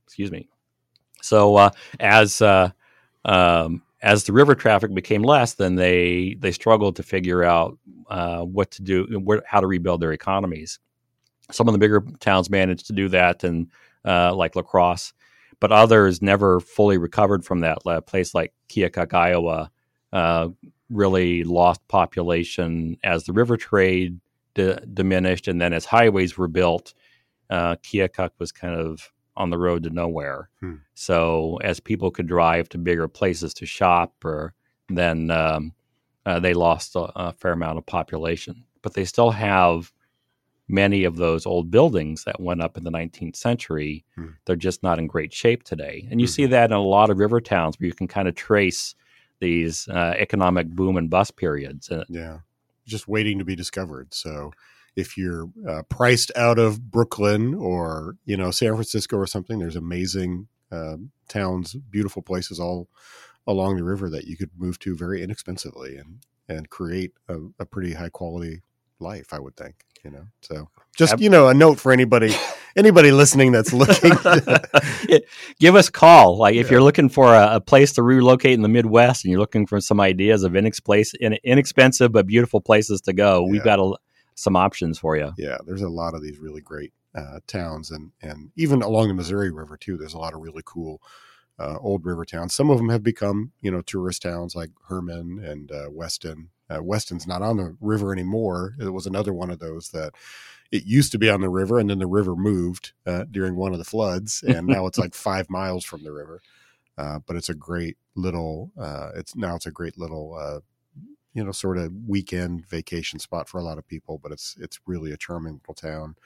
Excuse me. So as the river traffic became less, then they struggled to figure out what to do, how to rebuild their economies. Some of the bigger towns managed to do that, and like La Crosse, but others never fully recovered from that. A place like Keokuk, Iowa, really lost population as the river trade diminished, and then as highways were built, Keokuk was kind of on the road to nowhere. So as people could drive to bigger places to shop, they lost a fair amount of population. But they still have many of those old buildings that went up in the 19th century. They're just not in great shape today. And you see that in a lot of river towns where you can kind of trace these economic boom and bust periods. Yeah, just waiting to be discovered. So if you're priced out of Brooklyn or, San Francisco or something, there's amazing towns, beautiful places all along the river that you could move to very inexpensively and create a pretty high quality life, I would think, So just, a note for anybody listening that's looking. Give us a call. Like if you're looking for a place to relocate in the Midwest and you're looking for some ideas of inexpensive but beautiful places to go, we've got some options for you. Yeah, there's a lot of these really great towns, and even along the Missouri River too. There's a lot of really cool old river towns. Some of them have become, tourist towns like Herman and Weston. Weston's not on the river anymore. It was another one of those that it used to be on the river, and then the river moved during one of the floods, and now it's like 5 miles from the river. But it's a great little. It's a great little. Sort of weekend vacation spot for a lot of people, but it's really a charming little town.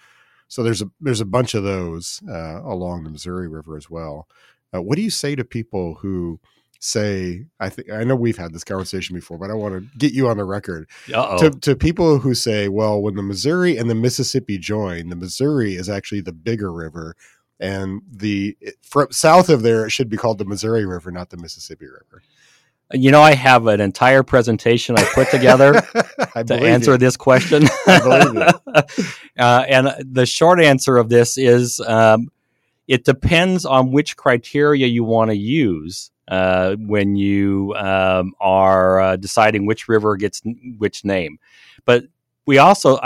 So there's a bunch of those along the Missouri River as well. What do you say to people who say, I know we've had this conversation before, but I want to get you on the record. To people who say, well, when the Missouri and the Mississippi join, the Missouri is actually the bigger river, and the south of there, it should be called the Missouri River, not the Mississippi River. You know, I have an entire presentation I put together to answer this question. And the short answer of this is it depends on which criteria you want to use when you are deciding which river gets which name. But we also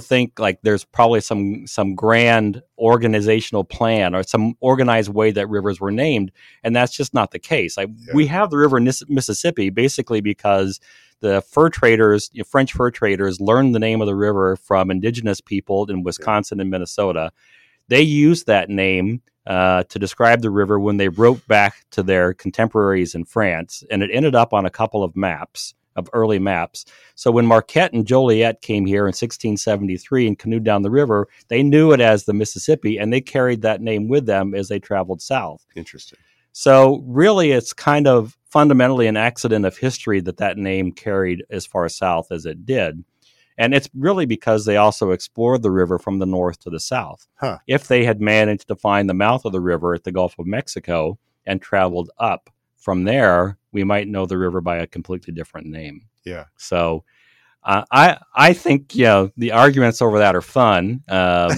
think like there's probably some grand organizational plan or some organized way that rivers were named, and that's just not the case. We have the river Mississippi basically because the fur traders, French fur traders, learned the name of the river from indigenous people in Wisconsin and Minnesota. They used that name to describe the river when they wrote back to their contemporaries in France, and it ended up on a couple of maps. Of early maps. So when Marquette and Joliet came here in 1673 and canoed down the river, they knew it as the Mississippi, and they carried that name with them as they traveled south. Interesting. So really, it's kind of fundamentally an accident of history that name carried as far south as it did. And it's really because they also explored the river from the north to the south. Huh. If they had managed to find the mouth of the river at the Gulf of Mexico and traveled up from there, we might know the river by a completely different name. Yeah. So I think, the arguments over that are fun. The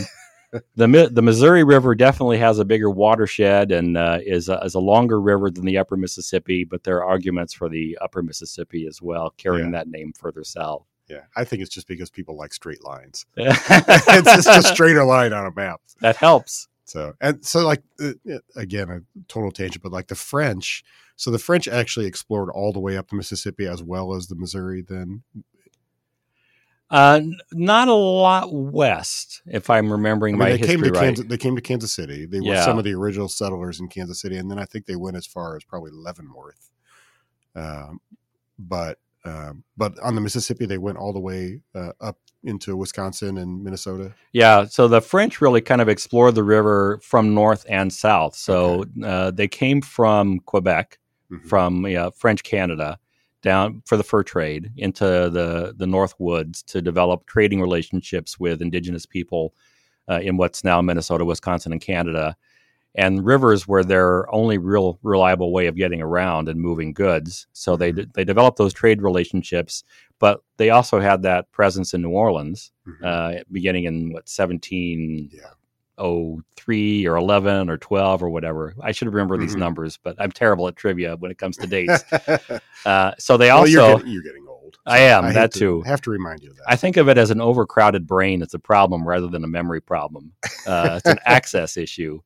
Missouri River definitely has a bigger watershed and is a longer river than the Upper Mississippi, but there are arguments for the Upper Mississippi as well, carrying that name further south. Yeah, I think it's just because people like straight lines. It's just a straighter line on a map. That helps. So like, again, a total tangent, but like the French actually explored all the way up the Mississippi as well as the Missouri then? Not a lot west, if I'm remembering my history right. They came to Kansas City. They were some of the original settlers in Kansas City, and then I think they went as far as probably Leavenworth. But on the Mississippi, they went all the way up into Wisconsin and Minnesota. Yeah. So the French really kind of explored the river from north and south. So they came from Quebec, from French Canada, down for the fur trade into the North Woods to develop trading relationships with indigenous people in what's now Minnesota, Wisconsin, and Canada. And rivers were their only real reliable way of getting around and moving goods. So they developed those trade relationships, but they also had that presence in New Orleans, beginning in 1703 or 11 or 12 or whatever. I should remember these numbers, but I'm terrible at trivia when it comes to dates. So they also you're getting old. So I am too. I have to remind you of that. I think of it as an overcrowded brain. It's a problem rather than a memory problem. It's an access issue.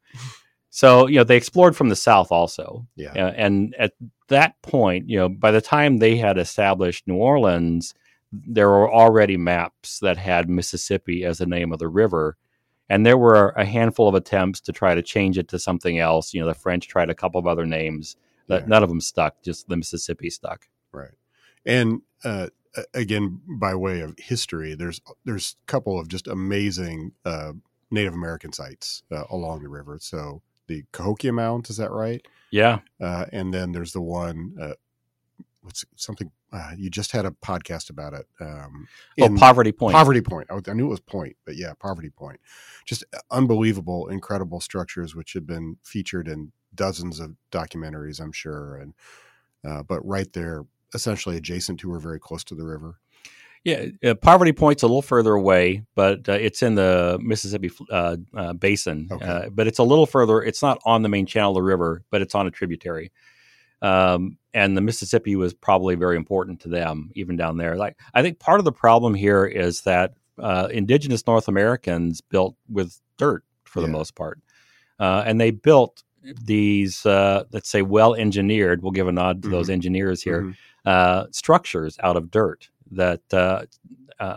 So, they explored from the south also. Yeah. And at that point, by the time they had established New Orleans, there were already maps that had Mississippi as the name of the river. And there were a handful of attempts to try to change it to something else. The French tried a couple of other names. None of them stuck, just the Mississippi stuck. Right. And again, by way of history, there's a couple of just amazing Native American sites along the river. So, the Cahokia Mounds, is that right? Yeah. And then there's the one, you just had a podcast about it. Poverty Point. Poverty Point. I knew it was Point, but yeah, Poverty Point. Just unbelievable, incredible structures, which have been featured in dozens of documentaries, I'm sure. And but right there, essentially adjacent to or very close to the river. Yeah, Poverty Point's a little further away, but it's in the Mississippi Basin. Okay. But it's a little further. It's not on the main channel of the river, but it's on a tributary. And the Mississippi was probably very important to them, even down there. Like, I think part of the problem here is that indigenous North Americans built with dirt for the most part. And they built these, let's say, well-engineered, we'll give a nod to those engineers here, structures out of dirt that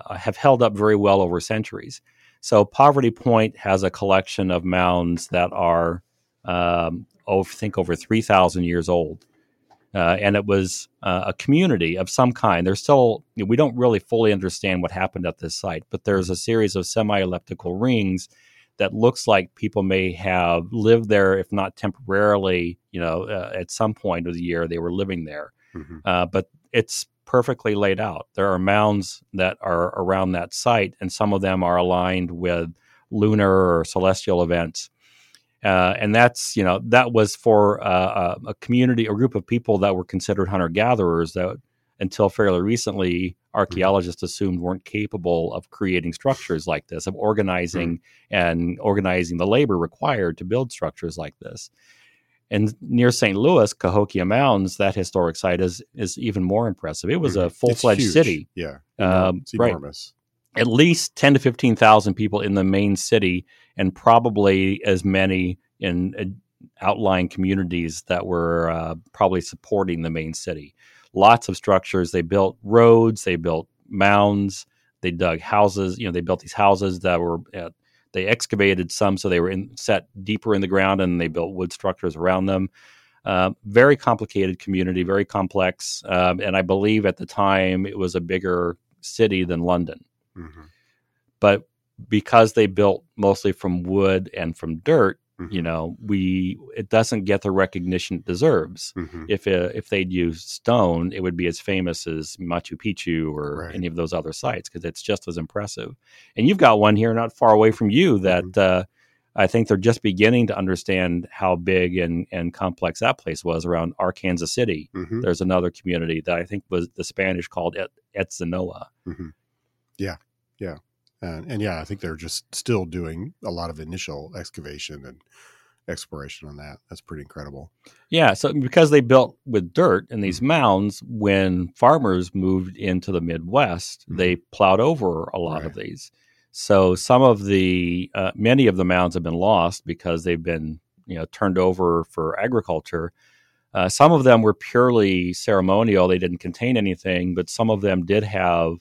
have held up very well over centuries. So Poverty Point has a collection of mounds that are, over 3,000 years old. And it was a community of some kind. There's still, we don't really fully understand what happened at this site, but there's a series of semi-elliptical rings that looks like people may have lived there, if not temporarily, at some point of the year they were living there. Mm-hmm. But it's perfectly laid out. There are mounds that are around that site, and some of them are aligned with lunar or celestial events. And that's, that was for a community, a group of people that were considered hunter-gatherers that until fairly recently, archaeologists assumed weren't capable of creating structures like this, of organizing and organizing the labor required to build structures like this. And near St. Louis, Cahokia Mounds, that historic site is even more impressive. It was a full-fledged city. Yeah, it's enormous. Right. At least 10 to 15,000 people in the main city, and probably as many in outlying communities that were probably supporting the main city. Lots of structures. They built roads. They built mounds. They dug houses. They built these houses that were. They excavated some, so they were set deeper in the ground, and they built wood structures around them. Very complicated community, very complex, and I believe at the time it was a bigger city than London. Mm-hmm. But because they built mostly from wood and from dirt, mm-hmm. It doesn't get the recognition it deserves. Mm-hmm. If they'd used stone, it would be as famous as Machu Picchu or any of those other sites, because it's just as impressive. And you've got one here not far away from you that I think they're just beginning to understand how big and complex that place was around Arkansas City. Mm-hmm. There's another community that I think was the Spanish called Etzanoa. Mm-hmm. Yeah, yeah. And yeah, I think they're just still doing a lot of initial excavation and exploration on that. That's pretty incredible. Yeah. So because they built with dirt and these mounds, when farmers moved into the Midwest, they plowed over a lot of these. So some of the, many of the mounds have been lost because they've been, turned over for agriculture. Some of them were purely ceremonial. They didn't contain anything, but some of them did have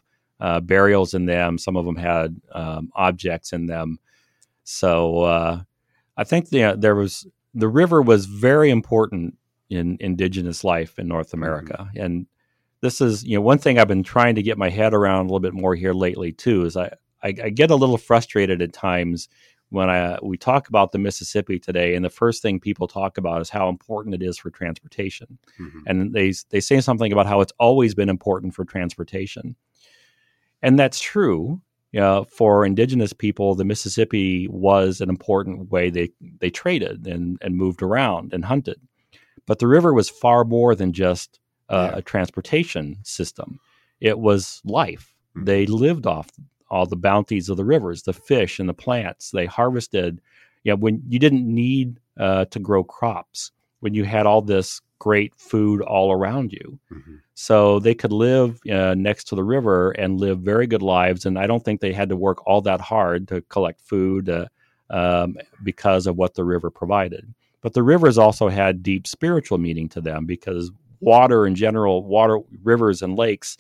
burials in them. Some of them had objects in them. So I think the river was very important in indigenous life in North America. Mm-hmm. And this is, one thing I've been trying to get my head around a little bit more here lately too, is I get a little frustrated at times when we talk about the Mississippi today, and the first thing people talk about is how important it is for transportation. Mm-hmm. And they say something about how it's always been important for transportation. And that's true. For indigenous people, the Mississippi was an important way they traded and moved around and hunted. But the river was far more than just a transportation system. It was life. Mm-hmm. They lived off all the bounties of the rivers, the fish and the plants. They harvested. When you didn't need to grow crops, when you had all this great food all around you. Mm-hmm. So they could live next to the river and live very good lives. And I don't think they had to work all that hard to collect food because of what the river provided. But the rivers also had deep spiritual meaning to them, because water in general, rivers and lakes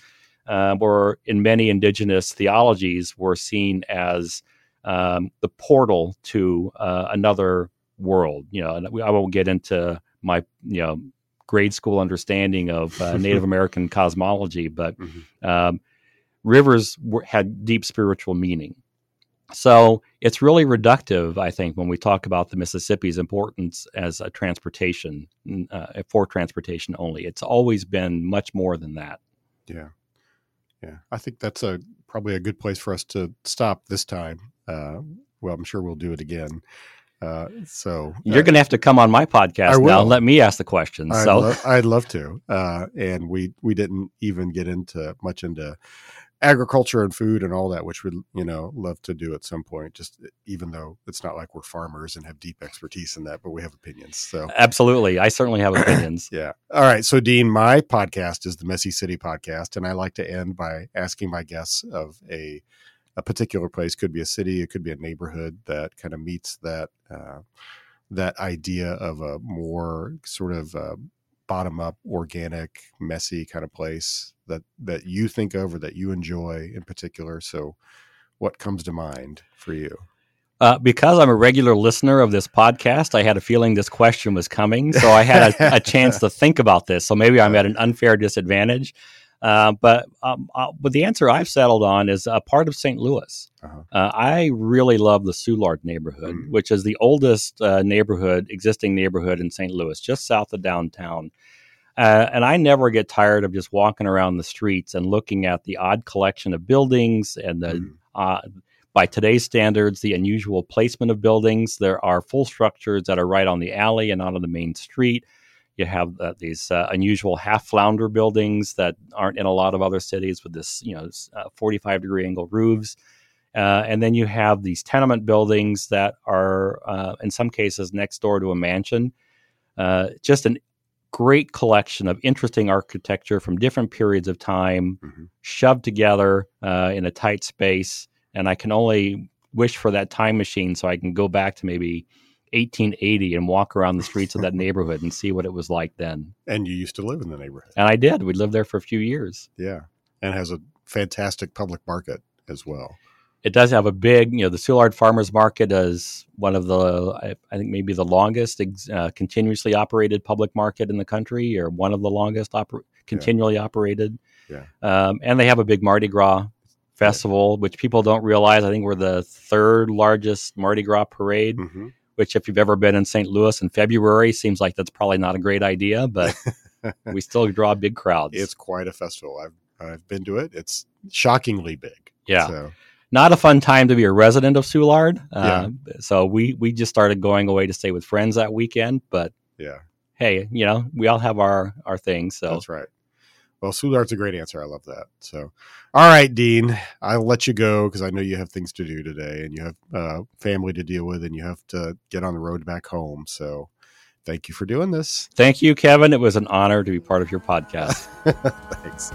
were in many indigenous theologies were seen as the portal to another world. And I won't get into my, grade school understanding of Native American cosmology, but rivers had deep spiritual meaning. So it's really reductive, I think, when we talk about the Mississippi's importance as a transportation, for transportation only. It's always been much more than that. Yeah. Yeah. I think that's probably a good place for us to stop this time. Well, I'm sure we'll do it again. So you're going to have to come on my podcast now and let me ask the questions. I'd love to. And we didn't even get into agriculture and food and all that, which we'd, love to do at some point, just even though it's not like we're farmers and have deep expertise in that, but we have opinions. So absolutely. I certainly have opinions. Yeah. All right. So Dean, my podcast is the Messy City Podcast. And I like to end by asking my guests of a particular place, could be a city, it could be a neighborhood, that kind of meets that that idea of a more sort of bottom-up, organic, messy kind of place that you think of or that you enjoy in particular. So what comes to mind for you? Because I'm a regular listener of this podcast, I had a feeling this question was coming, so I had a chance to think about this. So maybe I'm at an unfair disadvantage. But the answer I've settled on is a part of St. Louis. Uh-huh. I really love the Soulard neighborhood, which is the oldest existing neighborhood in St. Louis, just south of downtown. And I never get tired of just walking around the streets and looking at the odd collection of buildings and the by today's standards, the unusual placement of buildings. There are full structures that are right on the alley and out on the main street. You have these unusual half-flounder buildings that aren't in a lot of other cities with this, 45-degree angle roofs. And then you have these tenement buildings that are, in some cases, next door to a mansion. Just an great collection of interesting architecture from different periods of time, shoved together in a tight space. And I can only wish for that time machine so I can go back to maybe 1880 and walk around the streets of that neighborhood and see what it was like then. And you used to live in the neighborhood. And I did. We lived there for a few years. Yeah. And it has a fantastic public market as well. It does have a big, the Soulard Farmers Market is one of the, I think maybe the longest continuously operated public market in the country, or one of the longest continually operated. Yeah. And they have a big Mardi Gras festival, which people don't realize. I think we're the third largest Mardi Gras parade, which if you've ever been in St. Louis in February, seems like that's probably not a great idea, but we still draw big crowds. It's quite a festival. I've been to it. It's shockingly big. Yeah. So. Not a fun time to be a resident of Soulard. So we just started going away to stay with friends that weekend, but hey, we all have our things. So that's right. Well, Soulard's a great answer. I love that. So, all right, Dean, I'll let you go because I know you have things to do today and you have family to deal with and you have to get on the road back home. So thank you for doing this. Thank you, Kevin. It was an honor to be part of your podcast. Thanks.